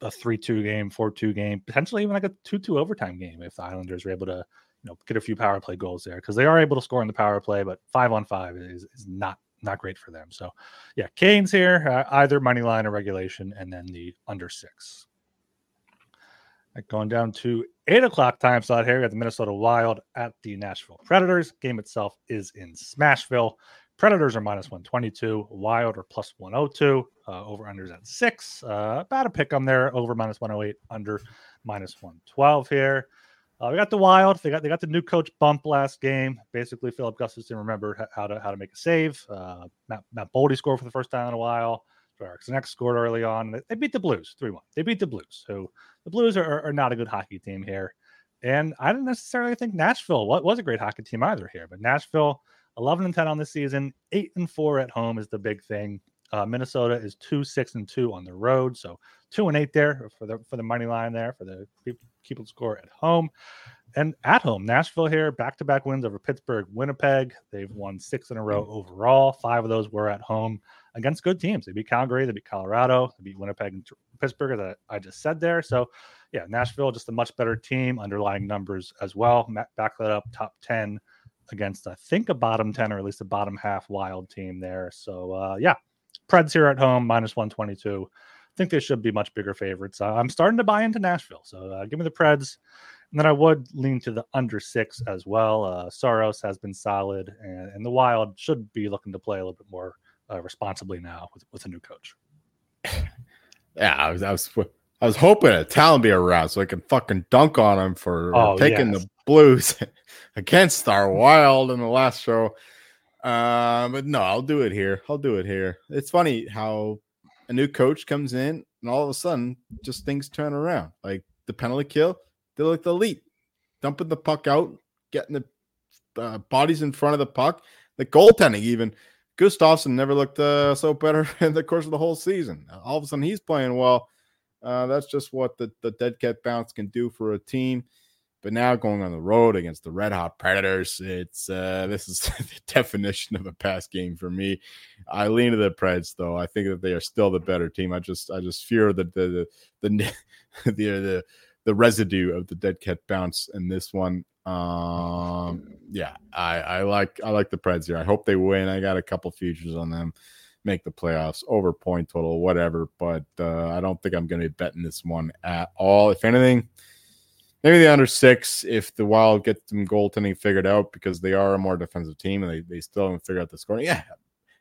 a three two game, four two game, potentially even like a two two overtime game if the Islanders are able to, you know, get a few power play goals there, because they are able to score in the power play, but five on five is, is not not great for them. So, yeah, Canes here, uh, either money line or regulation, and then the under six. Right, going down to eight o'clock time slot here. We got the Minnesota Wild at the Nashville Predators. Game itself is in Smashville. Predators are minus one twenty-two. Wild are plus one oh two. Uh, over-unders at six. Uh, about a pick on there. Over minus one oh eight. Under minus one twelve here. Uh, we got the Wild. They got they got the new coach bump last game. Basically, Philip Gustafson remembered how to how to make a save. Uh, Matt, Matt Boldy scored for the first time in a while. Eriksson scored early on. They beat the Blues three one. They beat the Blues. So the Blues are, are not a good hockey team here. And I don't necessarily think Nashville was a great hockey team either here. But Nashville, eleven and ten on the season, eight and four at home is the big thing. Uh, Minnesota is two six and two on the road. So two and eight there for the for the money line there for the people to score at home. And at home, Nashville here, back-to-back wins over Pittsburgh, Winnipeg. They've won six in a row overall. Five of those were at home against good teams. They beat Calgary, they beat Colorado, they beat Winnipeg and Pittsburgh, as I just said there. So, yeah, Nashville, just a much better team, underlying numbers as well. Back that up, top ten against, I think, a bottom ten or at least a bottom half Wild team there. So, uh, yeah, Preds here at home, minus one twenty-two. I think they should be much bigger favorites. Uh, I'm starting to buy into Nashville, so uh, give me the Preds. And then I would lean to the under six as well. Uh, Soros has been solid, and, and the Wild should be looking to play a little bit more uh, responsibly now with, with a new coach. Yeah, I was, I was, I was hoping a Talon be around so I can fucking dunk on him for oh, taking yes. the Blues against our Wild in the last show. Uh, but no, I'll do it here. I'll do it here. It's funny how a new coach comes in and all of a sudden just things turn around. Like the penalty kill. They looked elite, dumping the puck out, getting the uh, bodies in front of the puck. The goaltending even. Gustafsson never looked uh, so better in the course of the whole season. All of a sudden, he's playing well. Uh, that's just what the, the dead cat bounce can do for a team. But now going on the road against the red-hot Predators, it's uh, this is the definition of a pass game for me. I lean to the Preds, though. I think that they are still the better team. I just I just fear that the the the the, the, the the residue of the dead cat bounce in this one. Um, yeah, I, I like, I like the Preds here. I hope they win. I got a couple futures on them, make the playoffs, over point total, whatever. But, uh, I don't think I'm going to be betting this one at all. If anything, maybe the under six, if the Wild get some goaltending figured out, because they are a more defensive team and they, they still haven't figured out the scoring. Yeah.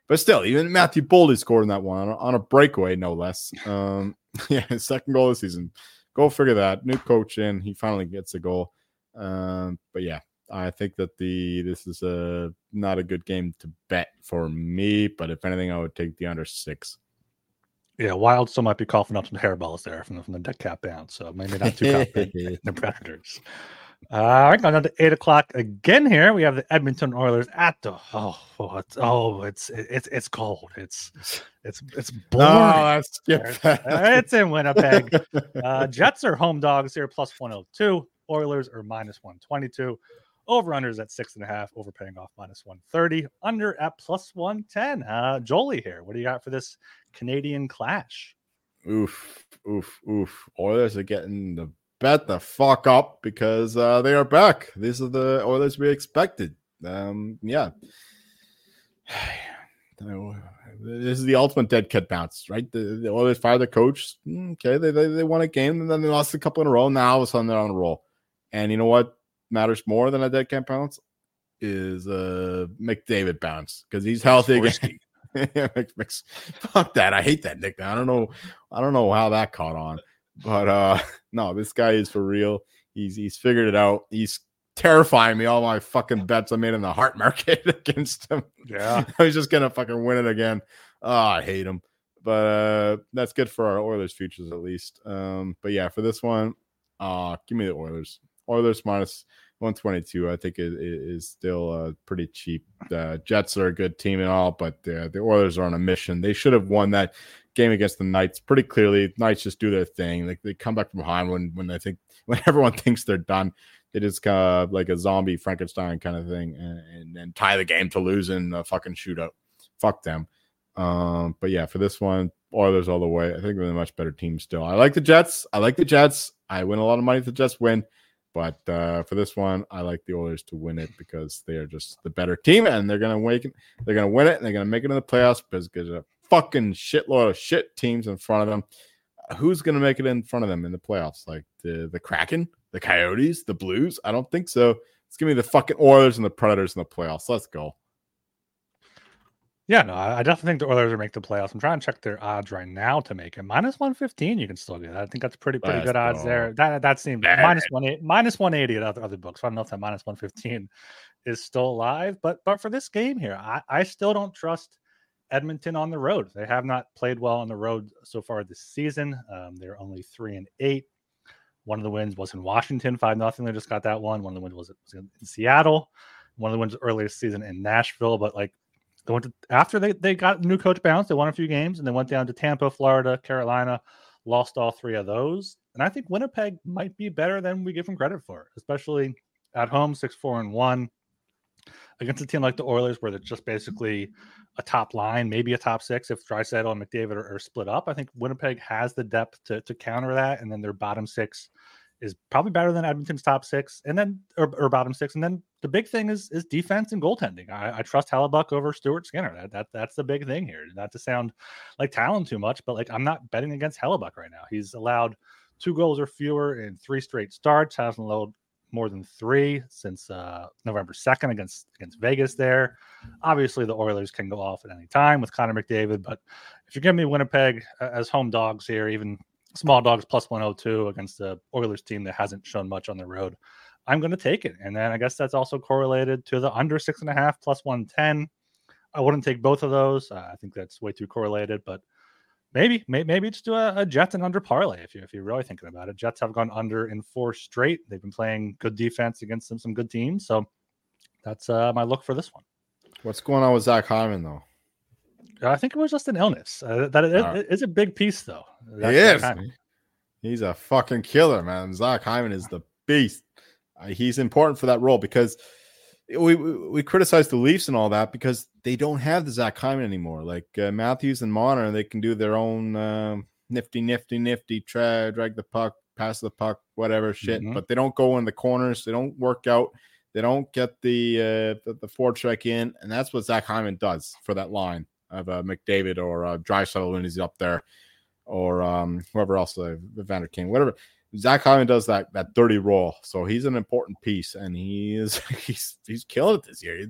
But still, even Matthew Boldy scored in that one on a breakaway, no less. Um, yeah. His second goal of the season. Go figure that. New coach in. He finally gets a goal. Um, but, yeah, I think that the this is a, not a good game to bet for me. But, if anything, I would take the under six. Yeah, Wild still might be coughing up some hairballs there from, from the dead cat bounce. So, maybe not too confident in the Predators. Uh, all right, going down to eight o'clock again here. We have the Edmonton Oilers at the oh, oh it's oh it's it's it's cold. It's it's it's boring. No, it's in Winnipeg. Uh, Jets are home dogs here, plus one oh two. Oilers are minus one twenty-two. Over-unders at six and a half, overpaying off minus one thirty. Under at plus one ten. Uh, Jolie here. What do you got for this Canadian clash? Oof, oof, oof. Oilers are getting the bet the fuck up because uh, they are back. These are the Oilers we expected. Um, yeah. This is the ultimate dead cat bounce, right? The, the Oilers fired the coach. Okay, they, they they won a game, and then they lost a couple in a row. Now all of a sudden they're on a roll. And you know what matters more than a dead cat bounce is a McDavid bounce because he's healthy again. Fuck that. I hate that nickname. I don't know. I don't know how that caught on. But uh, no, this guy is for real. He's he's figured it out. He's terrifying me. All my fucking bets I made in the Hart market against him. Yeah. I was just going to fucking win it again. Oh, I hate him. But uh, that's good for our Oilers futures at least. Um, but yeah, for this one, uh, give me the Oilers. Oilers minus one twenty-two, I think, is, is still uh, pretty cheap. Uh, Jets are a good team and all, but uh, the Oilers are on a mission. They should have won that game against the Knights pretty clearly. Knights just do their thing. Like they come back from behind when when they think when everyone thinks they're done. They just kind of like a zombie Frankenstein kind of thing, and and tie the game to losing a fucking shootout. Fuck them. Um, but yeah, for this one, Oilers all the way. I think they're a much better team still. I like the Jets. I like the Jets. I win a lot of money if the Jets win. But uh, for this one, I like the Oilers to win it because they are just the better team, and they're gonna wake it, they're gonna win it, and they're gonna make it in the playoffs because there's a fucking shitload of shit teams in front of them. Who's gonna make it in front of them in the playoffs? Like the the Kraken, the Coyotes, the Blues? I don't think so. Let's give me the fucking Oilers and the Predators in the playoffs. Let's go. Yeah, no, I definitely think the Oilers will make the playoffs. I'm trying to check their odds right now to make it. Minus one fifteen, you can still do that. I think that's pretty pretty Let's good odds go. there. That that seems Bad. minus one eighty, minus one eighty at other, other books. So I don't know if that minus one fifteen is still alive. But but for this game here, I, I still don't trust Edmonton on the road. They have not played well on the road so far this season. Um, they're only three and eight. One of the wins was in Washington, five nothing. They just got that one. One of the wins was in Seattle. One of the wins earlier this season in Nashville. But like. They went to, after they, they got new coach bounce, they won a few games, and they went down to Tampa, Florida, Carolina, lost all three of those. And I think Winnipeg might be better than we give them credit for, especially at home, six four and one against a team like the Oilers, where they're just basically a top line, maybe a top six if Draisaitl and McDavid are, are split up. I think Winnipeg has the depth to, to counter that, and then their bottom six is probably better than Edmonton's top six, and then or, or bottom six. And then the big thing is is defense and goaltending. I, I trust Hellebuyck over Stuart Skinner. That, that that's the big thing here. Not to sound like Talon too much, but like I'm not betting against Hellebuyck right now. He's allowed two goals or fewer in three straight starts. Hasn't allowed more than three since uh, November second against against Vegas. There, obviously the Oilers can go off at any time with Connor McDavid. But if you're giving me Winnipeg as home dogs here, even small dogs plus one oh two against the Oilers team that hasn't shown much on the road, I'm going to take it. And then I guess that's also correlated to the under six and a half plus one ten. I wouldn't take both of those. Uh, I think that's way too correlated, but maybe, may, maybe just do a, a Jets and under parlay. If you, if you're really thinking about it, Jets have gone under in four straight. They've been playing good defense against some, some good teams. So that's uh, my look for this one. What's going on with Zach Hyman though? I think it was just an illness. Uh, that is, right. It's a big piece, though. Zach, he is. Hyman. He's a fucking killer, man. Zach Hyman is the beast. Uh, he's important for that role because we, we we criticize the Leafs and all that because they don't have the Zach Hyman anymore. Like uh, Matthews and Marner, they can do their own um, nifty, nifty, nifty, try, drag the puck, pass the puck, whatever shit. Mm-hmm. But they don't go in the corners. They don't work out. They don't get the uh, the, the forecheck in, and that's what Zach Hyman does for that line of uh, McDavid or uh, Draisaitl when he's up there, or um, whoever else, uh, Vander King, whatever. Zach Hyman does that that dirty role, so he's an important piece, and he is he's he's killing it this year.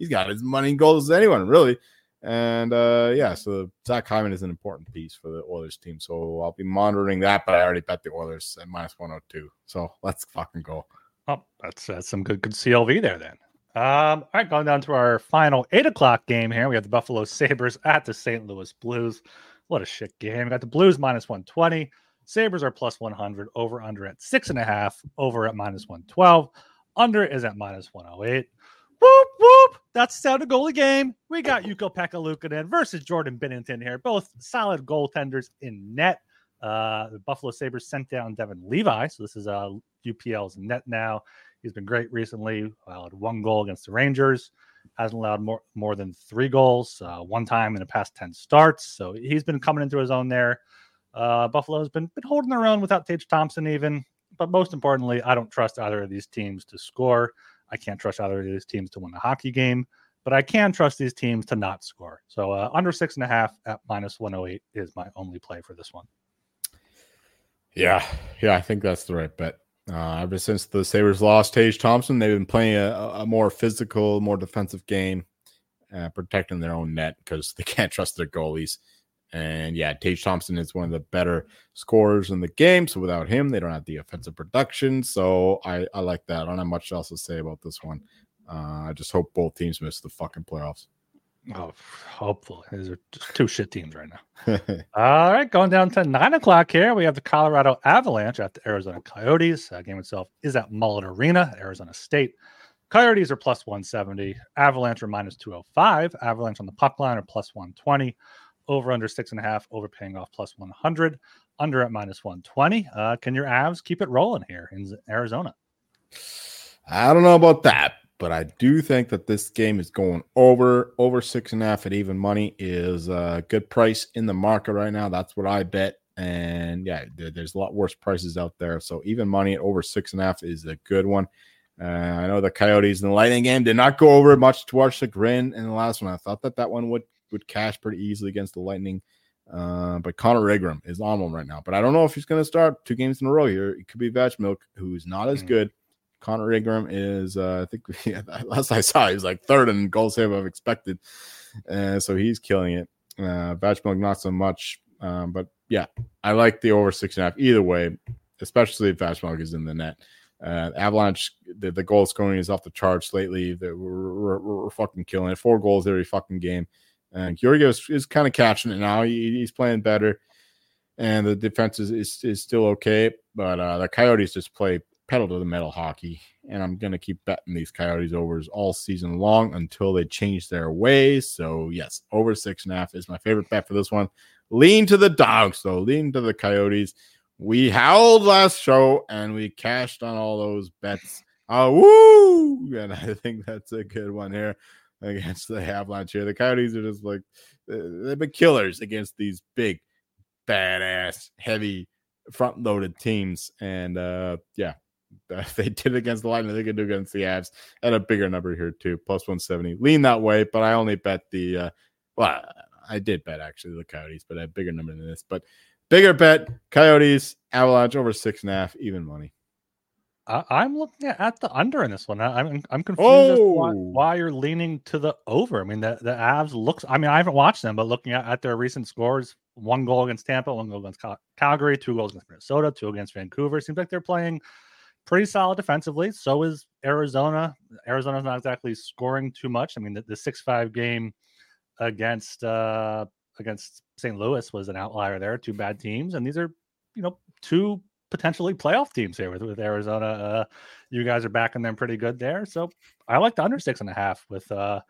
He's got as many goals as anyone, really. And uh, yeah, so Zach Hyman is an important piece for the Oilers team, so I'll be monitoring that. But I already bet the Oilers at minus one oh two, so let's fucking go. Oh, that's uh, some good good C L V there then. Um, all right, going down to our final eight o'clock game here. We have the Buffalo Sabres at the Saint Louis Blues. What a shit game. We got the Blues minus one twenty. Sabres are plus one hundred. Over under at six and a half. Over at minus one twelve. Under is at minus one oh eight. Whoop, whoop. That's the sound of goalie game. We got Yuko Pekka Luukkonen versus Jordan Binnington here. Both solid goaltenders in net. Uh, the Buffalo Sabres sent down Devin Levi. So this is uh, U P L's net now. He's been great recently. Allowed one goal against the Rangers. Hasn't allowed more, more than three goals uh, one time in the past ten starts. So he's been coming into his own there. Uh, Buffalo's been, been holding their own without Tage Thompson even. But most importantly, I don't trust either of these teams to score. I can't trust either of these teams to win the hockey game. But I can trust these teams to not score. So uh, under six and a half at minus one oh eight is my only play for this one. Yeah, yeah, I think that's the right bet. Uh, ever since the Sabres lost Tage Thompson, they've been playing a, a more physical, more defensive game. uh, protecting their own net because they can't trust their goalies. And yeah, Tage Thompson is one of the better scorers in the game. So without him, they don't have the offensive production. So I, I like that. I don't have much else to say about this one. Uh, I just hope both teams miss the fucking playoffs. Oh, hopefully. These are two shit teams right now. All right, going down to nine o'clock here. We have the Colorado Avalanche at the Arizona Coyotes. That game itself is at Mullet Arena, Arizona State. Coyotes are plus one seventy. Avalanche are minus two oh five. Avalanche on the puck line are plus one twenty. Over under six and a half, over paying off plus one hundred, under at minus one twenty. Uh, can your Avs keep it rolling here in Arizona? I don't know about that, but I do think that this game is going over. Over six and a half at even money is a good price in the market right now. That's what I bet. And yeah, there, there's a lot worse prices out there. So even money at over six and a half is a good one. Uh, I know the Coyotes in the Lightning game did not go over much to our chagrin in the last one. I thought that that one would. would cash pretty easily against the Lightning. Uh, but Connor Ingram is on one right now. But I don't know if he's going to start two games in a row here. It could be Vachmilk, who's not as good. Connor Ingram is, uh, I think, yeah, last I saw, he's like third in goal save I've expected. Uh, so he's killing it. Uh, Vachmilk, not so much. Um, but, yeah, I like the over six and a half either way, especially if Vachmilk is in the net. Uh, Avalanche, the, the goal scoring is off the charts lately. We're, we're, we're fucking killing it. Four goals every fucking game. And Georgiev is, is kind of catching it now. He, he's playing better, and the defense is is, is still okay. But uh, the Coyotes just play pedal to the metal hockey, and I'm gonna keep betting these Coyotes overs all season long until they change their ways. So yes, over six and a half is my favorite bet for this one. Lean to the dogs, though. Lean to the Coyotes. We howled last show, and we cashed on all those bets. Uh, woo! And I think that's a good one here. Against the Avalanche here. The Coyotes are just like, they've been killers against these big, badass, heavy, front-loaded teams. And, uh, yeah, they did it against the Lightning. They could do it against the Avs at a bigger number here, too, plus one seventy. Lean that way, but I only bet the uh, – well, I did bet, actually, the Coyotes, but a bigger number than this. But bigger bet, Coyotes, Avalanche over six and a half, even money. I'm looking at the under in this one. I'm I'm confused oh. as to why, why you're leaning to the over. I mean, the, the Avs looks. I mean, I haven't watched them, but looking at, at their recent scores, one goal against Tampa, one goal against Cal- Calgary, two goals against Minnesota, two against Vancouver. Seems like they're playing pretty solid defensively. So is Arizona. Arizona's not exactly scoring too much. I mean, the, the six five game against uh, against Saint Louis was an outlier there. Two bad teams, and these are you know two. potentially playoff teams here with, with Arizona. Uh, you guys are backing them pretty good there. So I like the under six and a half with, uh,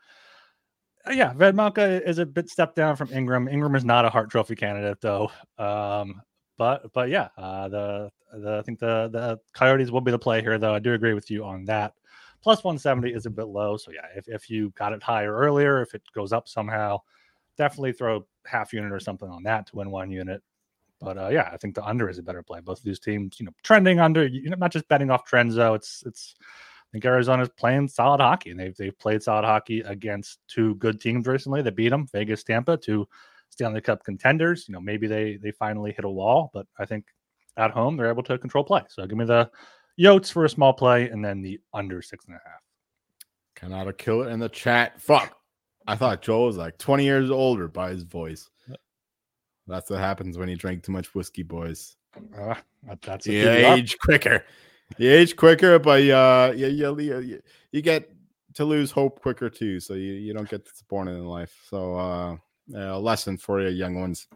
yeah, Vedmalka is a bit stepped down from Ingram. Ingram is not a Hart Trophy candidate though. Um, but, but yeah, uh, the, the, I think the, the Coyotes will be the play here though. I do agree with you on that. Plus one seventy is a bit low. So yeah, if, if you got it higher earlier, if it goes up somehow, definitely throw half unit or something on that to win one unit. But uh, yeah, I think the under is a better play. Both of these teams, you know, trending under. You know, not just betting off trends though. It's it's. I think Arizona's playing solid hockey, and they've they've played solid hockey against two good teams recently. They beat them, Vegas, Tampa, two Stanley Cup contenders. You know, maybe they they finally hit a wall, but I think at home they're able to control play. So give me the Yotes for a small play, and then the under six and a half. Cannot kill it in the chat. Fuck, I thought Joel was like twenty years older by his voice. That's what happens when you drink too much whiskey, boys. Uh, that's you age quicker. You age quicker, but uh, you, you, you, you get to lose hope quicker, too. So you, you don't get disappointed in life. So uh, a lesson for you, young ones.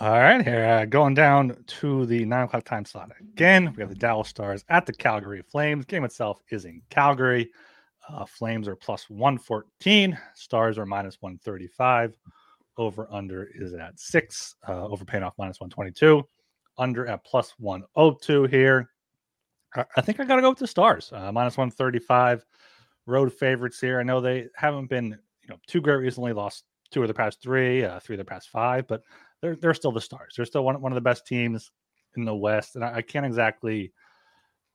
All right, here uh, going down to the nine o'clock time slot again. We have the Dallas Stars at the Calgary Flames. Game itself is in Calgary. Uh, Flames are plus one fourteen. Stars are minus one thirty-five. Over under is at six, uh, over paying off minus one twenty-two, under at plus one oh two here. I, I think I got to go with the Stars, uh, minus one thirty-five, road favorites here. I know they haven't been, you know, too great recently, lost two of the past three, uh, three of the past five, but they're, they're still the Stars. They're still one, one of the best teams in the West. And I, I can't exactly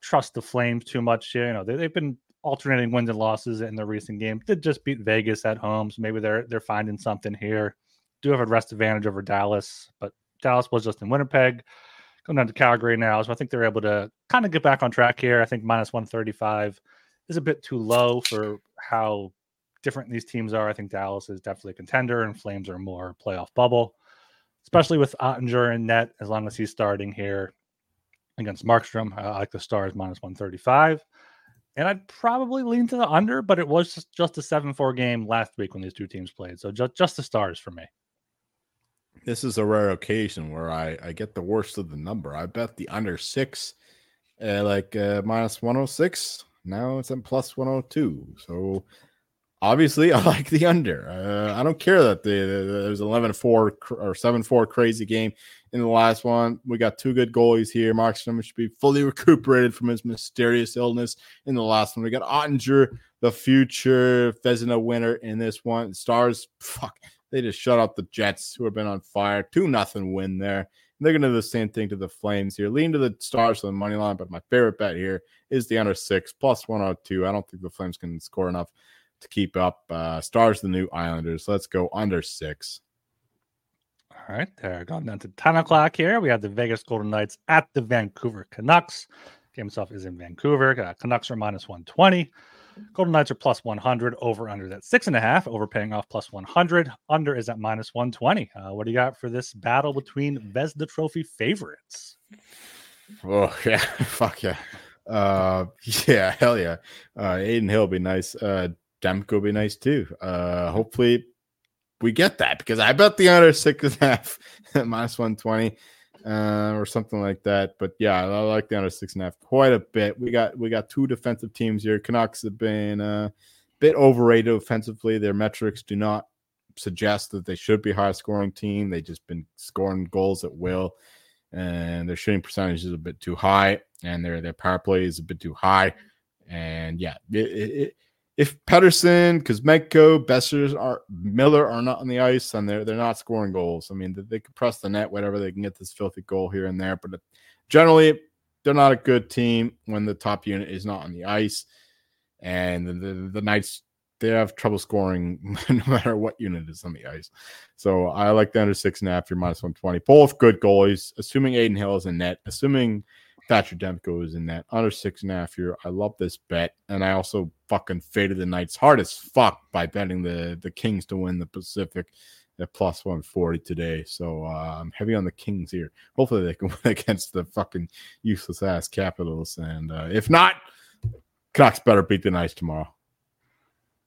trust the Flames too much here. You know, they, they've been alternating wins and losses in the recent game. Did just beat Vegas at home. So maybe they're, they're finding something here. Do have a rest advantage over Dallas, but Dallas was just in Winnipeg. Going down to Calgary now, so I think they're able to kind of get back on track here. I think minus one thirty-five is a bit too low for how different these teams are, I think Dallas is definitely a contender and Flames are more playoff bubble, especially with Ottinger in net, as long as he's starting here against Markstrom. I like the Stars minus one thirty-five. And I'd probably lean to the under, but it was just, just a seven four game last week when these two teams played. So just, just the Stars for me. This is a rare occasion where I, I get the worst of the number. I bet the under six, uh, like uh, minus one oh six. Now it's at plus one oh two. So obviously I like the under. Uh, I don't care that the, the, there's eleven four or seven four crazy game in the last one. We got two good goalies here. Markstrom should be fully recuperated from his mysterious illness in the last one. We got Ottinger, the future Vezina winner in this one. Stars, fuck, they just shut up the Jets, who have been on fire. two nothing win there. They're going to do the same thing to the Flames here. Lean to the Stars on the money line, but my favorite bet here is the under six, plus one oh two. I don't think the Flames can score enough to keep up. Uh, Stars, the new Islanders. Let's go under six. All right, there. Going down to ten o'clock here. We have the Vegas Golden Knights at the Vancouver Canucks. Game itself is in Vancouver. Got Canucks are minus one twenty. Golden Knights are plus one hundred. Over under that six and a half. Overpaying off plus one hundred. Under is at minus one twenty. Uh, what do you got for this battle between Vezina Trophy favorites? Oh, yeah. Fuck yeah. Uh, yeah, hell yeah. Uh, Aiden Hill will be nice. Uh, Demko will be nice too. Uh, hopefully we get that, because I bet the under six and a half at minus one twenty. Uh, or something like that. But yeah, I like the under six and a half quite a bit. We got we got two defensive teams here. Canucks have been a bit overrated offensively. Their metrics do not suggest that they should be a high scoring team. They've just been scoring goals at will, and their shooting percentage is a bit too high, and their their power play is a bit too high. And yeah, it, it, if Pettersson, Kuzmenko, Bessers, are Miller are not on the ice, and they're, they're not scoring goals. I mean, they, they can press the net, whatever. They can get this filthy goal here and there. But generally, they're not a good team when the top unit is not on the ice. And the, the, the Knights, they have trouble scoring no matter what unit is on the ice. So I like the under six and a half. You're minus one twenty. Both good goalies, assuming Aiden Hill is in net, assuming Thatcher Demko is in that under six and a half here. I love this bet. And I also fucking faded the Knights hard as fuck by betting the, the Kings to win the Pacific at plus one forty today. So uh, I'm heavy on the Kings here. Hopefully they can win against the fucking useless ass Capitals. And uh, if not, Canucks better beat the Knights tomorrow.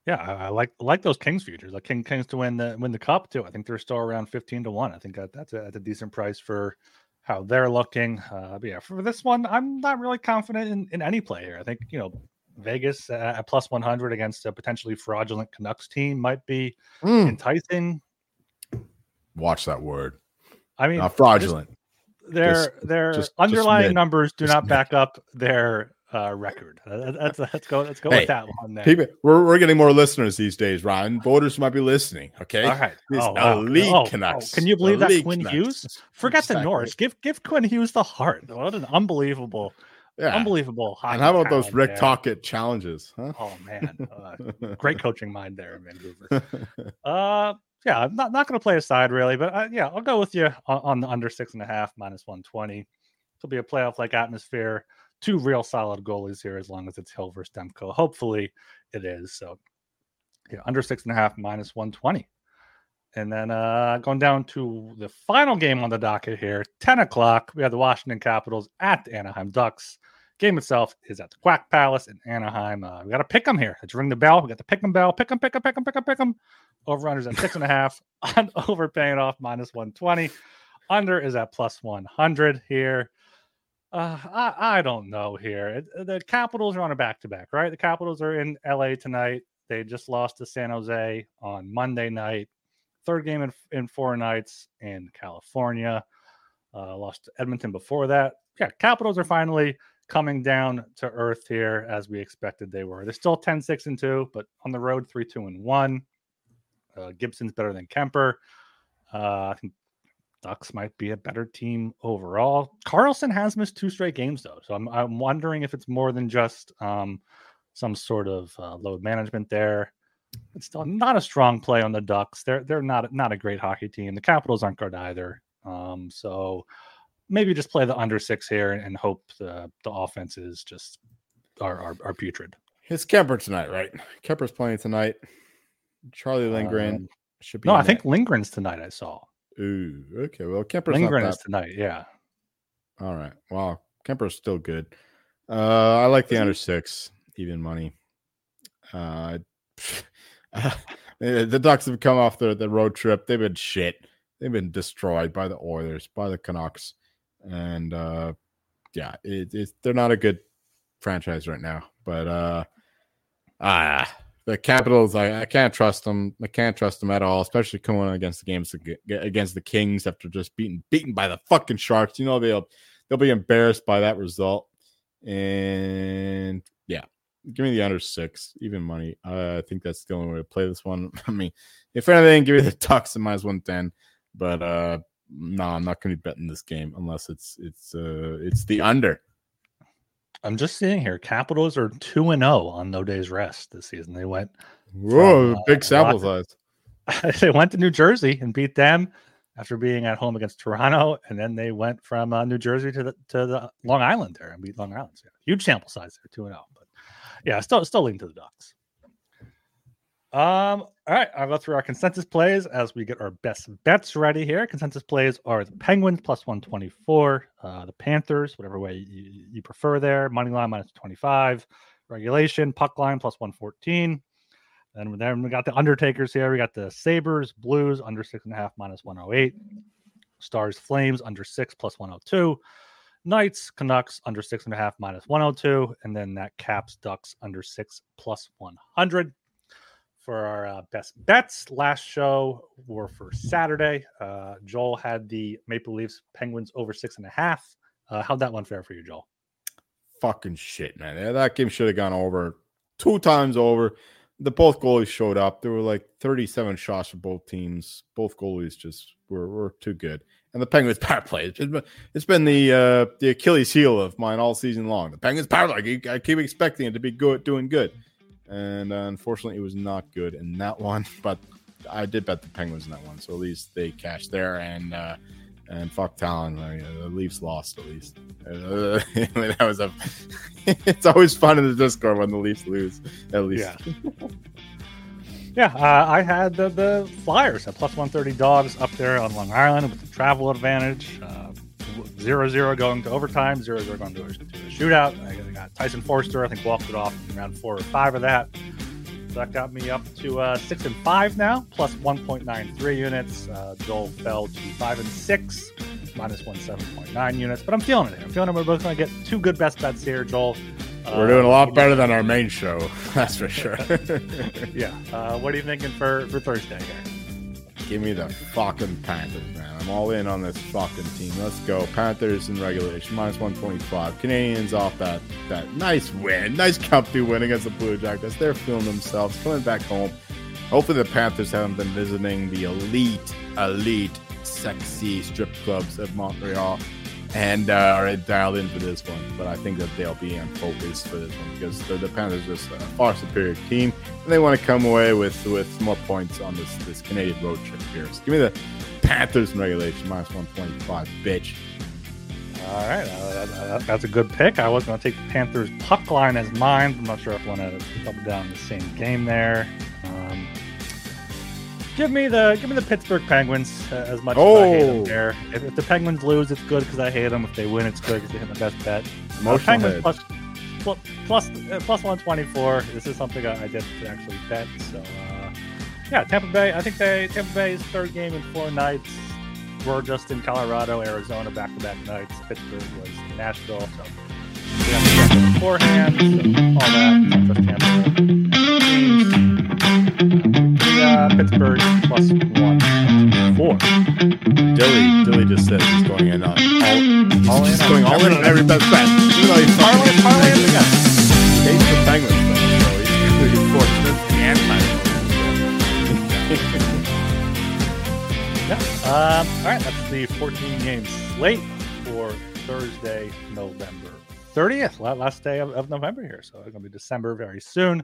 Yeah, I, I like I like those Kings futures. Like King, Kings to win the win the cup too. I think they're still around fifteen to one. I think that, that's, a, that's a decent price for how they're looking. Uh, but yeah, for this one, I'm not really confident in, in any play here. I think, you know, Vegas uh, at plus one hundred against a potentially fraudulent Canucks team might be mm. enticing. Watch that word. I mean, not fraudulent. Just, their just, their just, underlying just numbers do just not mid. back up their uh, record. Uh, that's, let's go, let's go hey, with that one there. People, we're, we're getting more listeners these days, Ryan. Voters might be listening, okay? All right. Oh, wow. elite oh, Canucks. Oh, can you believe elite that Quinn Canucks. Hughes? Forget exactly. the Norris. Give give Quinn Hughes the heart. What an unbelievable, yeah. unbelievable hockey. And how about those Rick Tocchet challenges? Huh? Oh, man. Uh, great coaching mind there in Vancouver. Uh, yeah, I'm not, not going to play aside, really. But, uh, yeah, I'll go with you on, on the under six and a half, minus one twenty. It'll be a playoff-like atmosphere. Two real solid goalies here, as long as it's Hill versus Demko. Hopefully it is. So yeah, under six and a half, minus one twenty. And then uh, going down to the final game on the docket here, ten o'clock. We have the Washington Capitals at the Anaheim Ducks. Game itself is at the Quack Palace in Anaheim. Uh, we got to pick them here. Let's ring the bell. We got the pick them bell. Pick them, pick them, pick them, pick them, pick them. Over-under's at six and a half. On over paying off, minus one twenty. Under is at plus one hundred here. Uh, I, I don't know here. The Capitals are on a back-to-back, right? The Capitals are in L A tonight. They just lost to San Jose on Monday night. Third game in, in four nights in California. Uh, lost to Edmonton before that. Yeah, Capitals are finally coming down to earth here, as we expected they were. They're still ten six and two, but on the road, three two and one. Uh, Gibson's better than Kemper. Uh, I think Ducks might be a better team overall. Carlson has missed two straight games, though. So I'm I'm wondering if it's more than just um, some sort of uh, load management there. It's still not a strong play on the Ducks. They're they're not, not a great hockey team. The Capitals aren't good either. Um, so maybe just play the under six here and, and hope the, the offenses just are, are, are putrid. It's Kemper tonight, right? Kemper's playing tonight. Charlie Lindgren um, should be. No, I think Lindgren's tonight. I saw. Ooh, okay. Well, Kemper's Lindgren is tonight. Yeah. All right. Wow, Kemper's still good. Uh, I like the Isn't under it? six even money. Uh, the Ducks have come off the, the road trip. They've been shit. They've been destroyed by the Oilers, by the Canucks, and uh, yeah, it, it, they're not a good franchise right now. But uh, ah, the Capitals, I, I can't trust them. I can't trust them at all, especially coming against the games against the Kings after just beaten beaten by the fucking Sharks. You know they'll they'll be embarrassed by that result. And yeah, give me the under six, even money. Uh, I think that's the only way to play this one. I mean, if anything, give me the Ducks at minus one ten. But uh, no, I'm not going to be betting this game unless it's it's uh, it's the under. I'm just seeing here. Capitals are two and zero on no days rest this season. They went whoa from, big uh, sample size. They went to New Jersey and beat them after being at home against Toronto, and then they went from uh, New Jersey to the to the Long Island there and beat Long Island. So, yeah, huge sample size there, two and zero. But yeah, still still leaning to the Ducks. Um, all right, I'll go through our consensus plays as we get our best bets ready here. Consensus plays are the Penguins plus one twenty-four, uh, the Panthers, whatever way you, you prefer there, money line minus twenty-five, regulation, puck line plus one fourteen. And then we got the Undertakers here. We got the Sabres, Blues, under six and a half minus one oh eight, Stars, Flames, under six plus one oh two, Knights, Canucks, under six and a half minus one oh two, and then that Caps, Ducks, under six plus one hundred. For our uh, best bets, last show were for Saturday. Uh, Joel had the Maple Leafs Penguins over six and a half. Uh, how'd that one fare for you, Joel? Fucking shit, man. Yeah, that game should have gone over two times over. The both goalies showed up. There were like thirty-seven shots for both teams. Both goalies just were, were too good. And the Penguins power play. It's been the uh, the Achilles heel of mine all season long. The Penguins power play. I keep expecting it to be good, doing good. And uh, unfortunately, it was not good in that one. But I did bet the Penguins in that one, so at least they cashed there. And uh, and fuck Talon, like, uh, the Leafs lost at least. Uh, that was a. It's always fun in the Discord when the Leafs lose. At least, yeah. yeah, uh, I had the, the Flyers at plus one thirty dogs up there on Long Island with the travel advantage. Uh, zero zero going to overtime, zero zero going to a, to a shootout. I got Tyson Forster, I think, walked it off in round four or five of that. So that got me up to uh, six and five now, plus one point nine three units. Uh, Joel fell to five and six, minus seventeen point nine units. But I'm feeling it here. I'm feeling it. We're both going to get two good best bets here, Joel. Uh, We're doing a lot better than our main show, that's for sure. yeah. Uh, what are you thinking for, for Thursday here? Give me the fucking Panthers, man. I'm all in on this fucking team. Let's go. Panthers in regulation, minus one twenty-five. Canadiens off that that nice win. Nice comfy win against the Blue Jackets. They're feeling themselves, coming back home. Hopefully the Panthers haven't been visiting the elite, elite, sexy strip clubs of Montreal and uh, are dialed in for this one. But I think that they'll be on focus for this one because the, the Panthers are just a far superior team, and they want to come away with, with more points on this, this Canadian road trip here. So give me the Panthers in regulation, minus one twenty-five, bitch. All right, uh, that, that, that's a good pick. I was going to take the Panthers puck line as mine. I'm not sure if I want to double down the same game there. Um, Give me the give me the Pittsburgh Penguins uh, as much oh. as I hate them there. If, if the Penguins lose, it's good because I hate them. If they win, it's good because they hit my best bet. Uh, Penguins plus, plus, plus, uh, plus one twenty-four. This is something I, I did actually bet. So, uh, yeah, Tampa Bay. I think they Tampa Bay's third game in four nights. We're just in Colorado, Arizona, back-to-back nights. Pittsburgh was in Nashville. So, yeah, beforehand, so all that. Just Tampa Bay. Uh, Pittsburgh plus one four. Dilly, Dilly just said he's going in on all, he's all in, going all in on every best bet. He's like parlay, parlay again. He's the Penguins, so he's really fortunate and Penguins. Yeah. Um. All right, that's the fourteen-game slate for Thursday, November thirtieth, last day of, of November here. So it's going to be December very soon.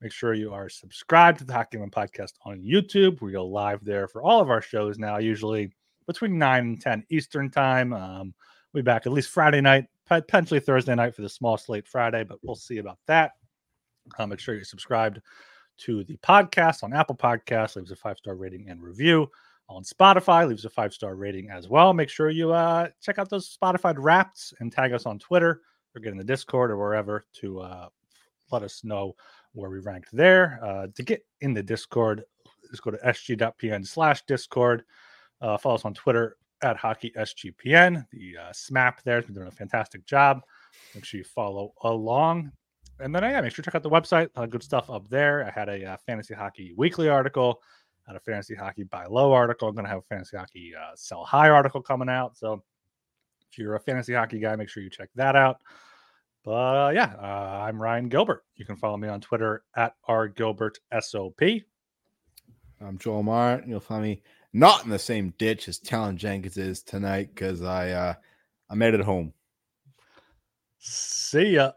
Make sure you are subscribed to the Hockey Gambling Podcast on YouTube. We go live there for all of our shows now, usually between nine and ten Eastern time. Um, we'll be back at least Friday night, potentially Thursday night for the small slate Friday, but we'll see about that. Um, make sure you're subscribed to the podcast on Apple Podcasts. Leave us a five-star rating and review. On Spotify, leave us a five-star rating as well. Make sure you uh, check out those Spotify Wraps and tag us on Twitter or get in the Discord or wherever to uh, let us know where we ranked there. Uh, to get in the Discord, just go to sg.pn slash Discord. Uh, follow us on Twitter at HockeySGPN. The uh, S M A P there has been doing a fantastic job. Make sure you follow along. And then, yeah, make sure you check out the website. A lot of good stuff up there. I had a uh, Fantasy Hockey Weekly article. Had a Fantasy Hockey Buy Low article. I'm going to have a Fantasy Hockey uh, Sell High article coming out. So if you're a fantasy hockey guy, make sure you check that out. But uh, yeah, uh, I'm Ryan Gilbert. You can follow me on Twitter at R Gilbert S O P. I'm Joel Martin. You'll find me not in the same ditch as Talon Jenkins is tonight because I uh, I made it home. See ya.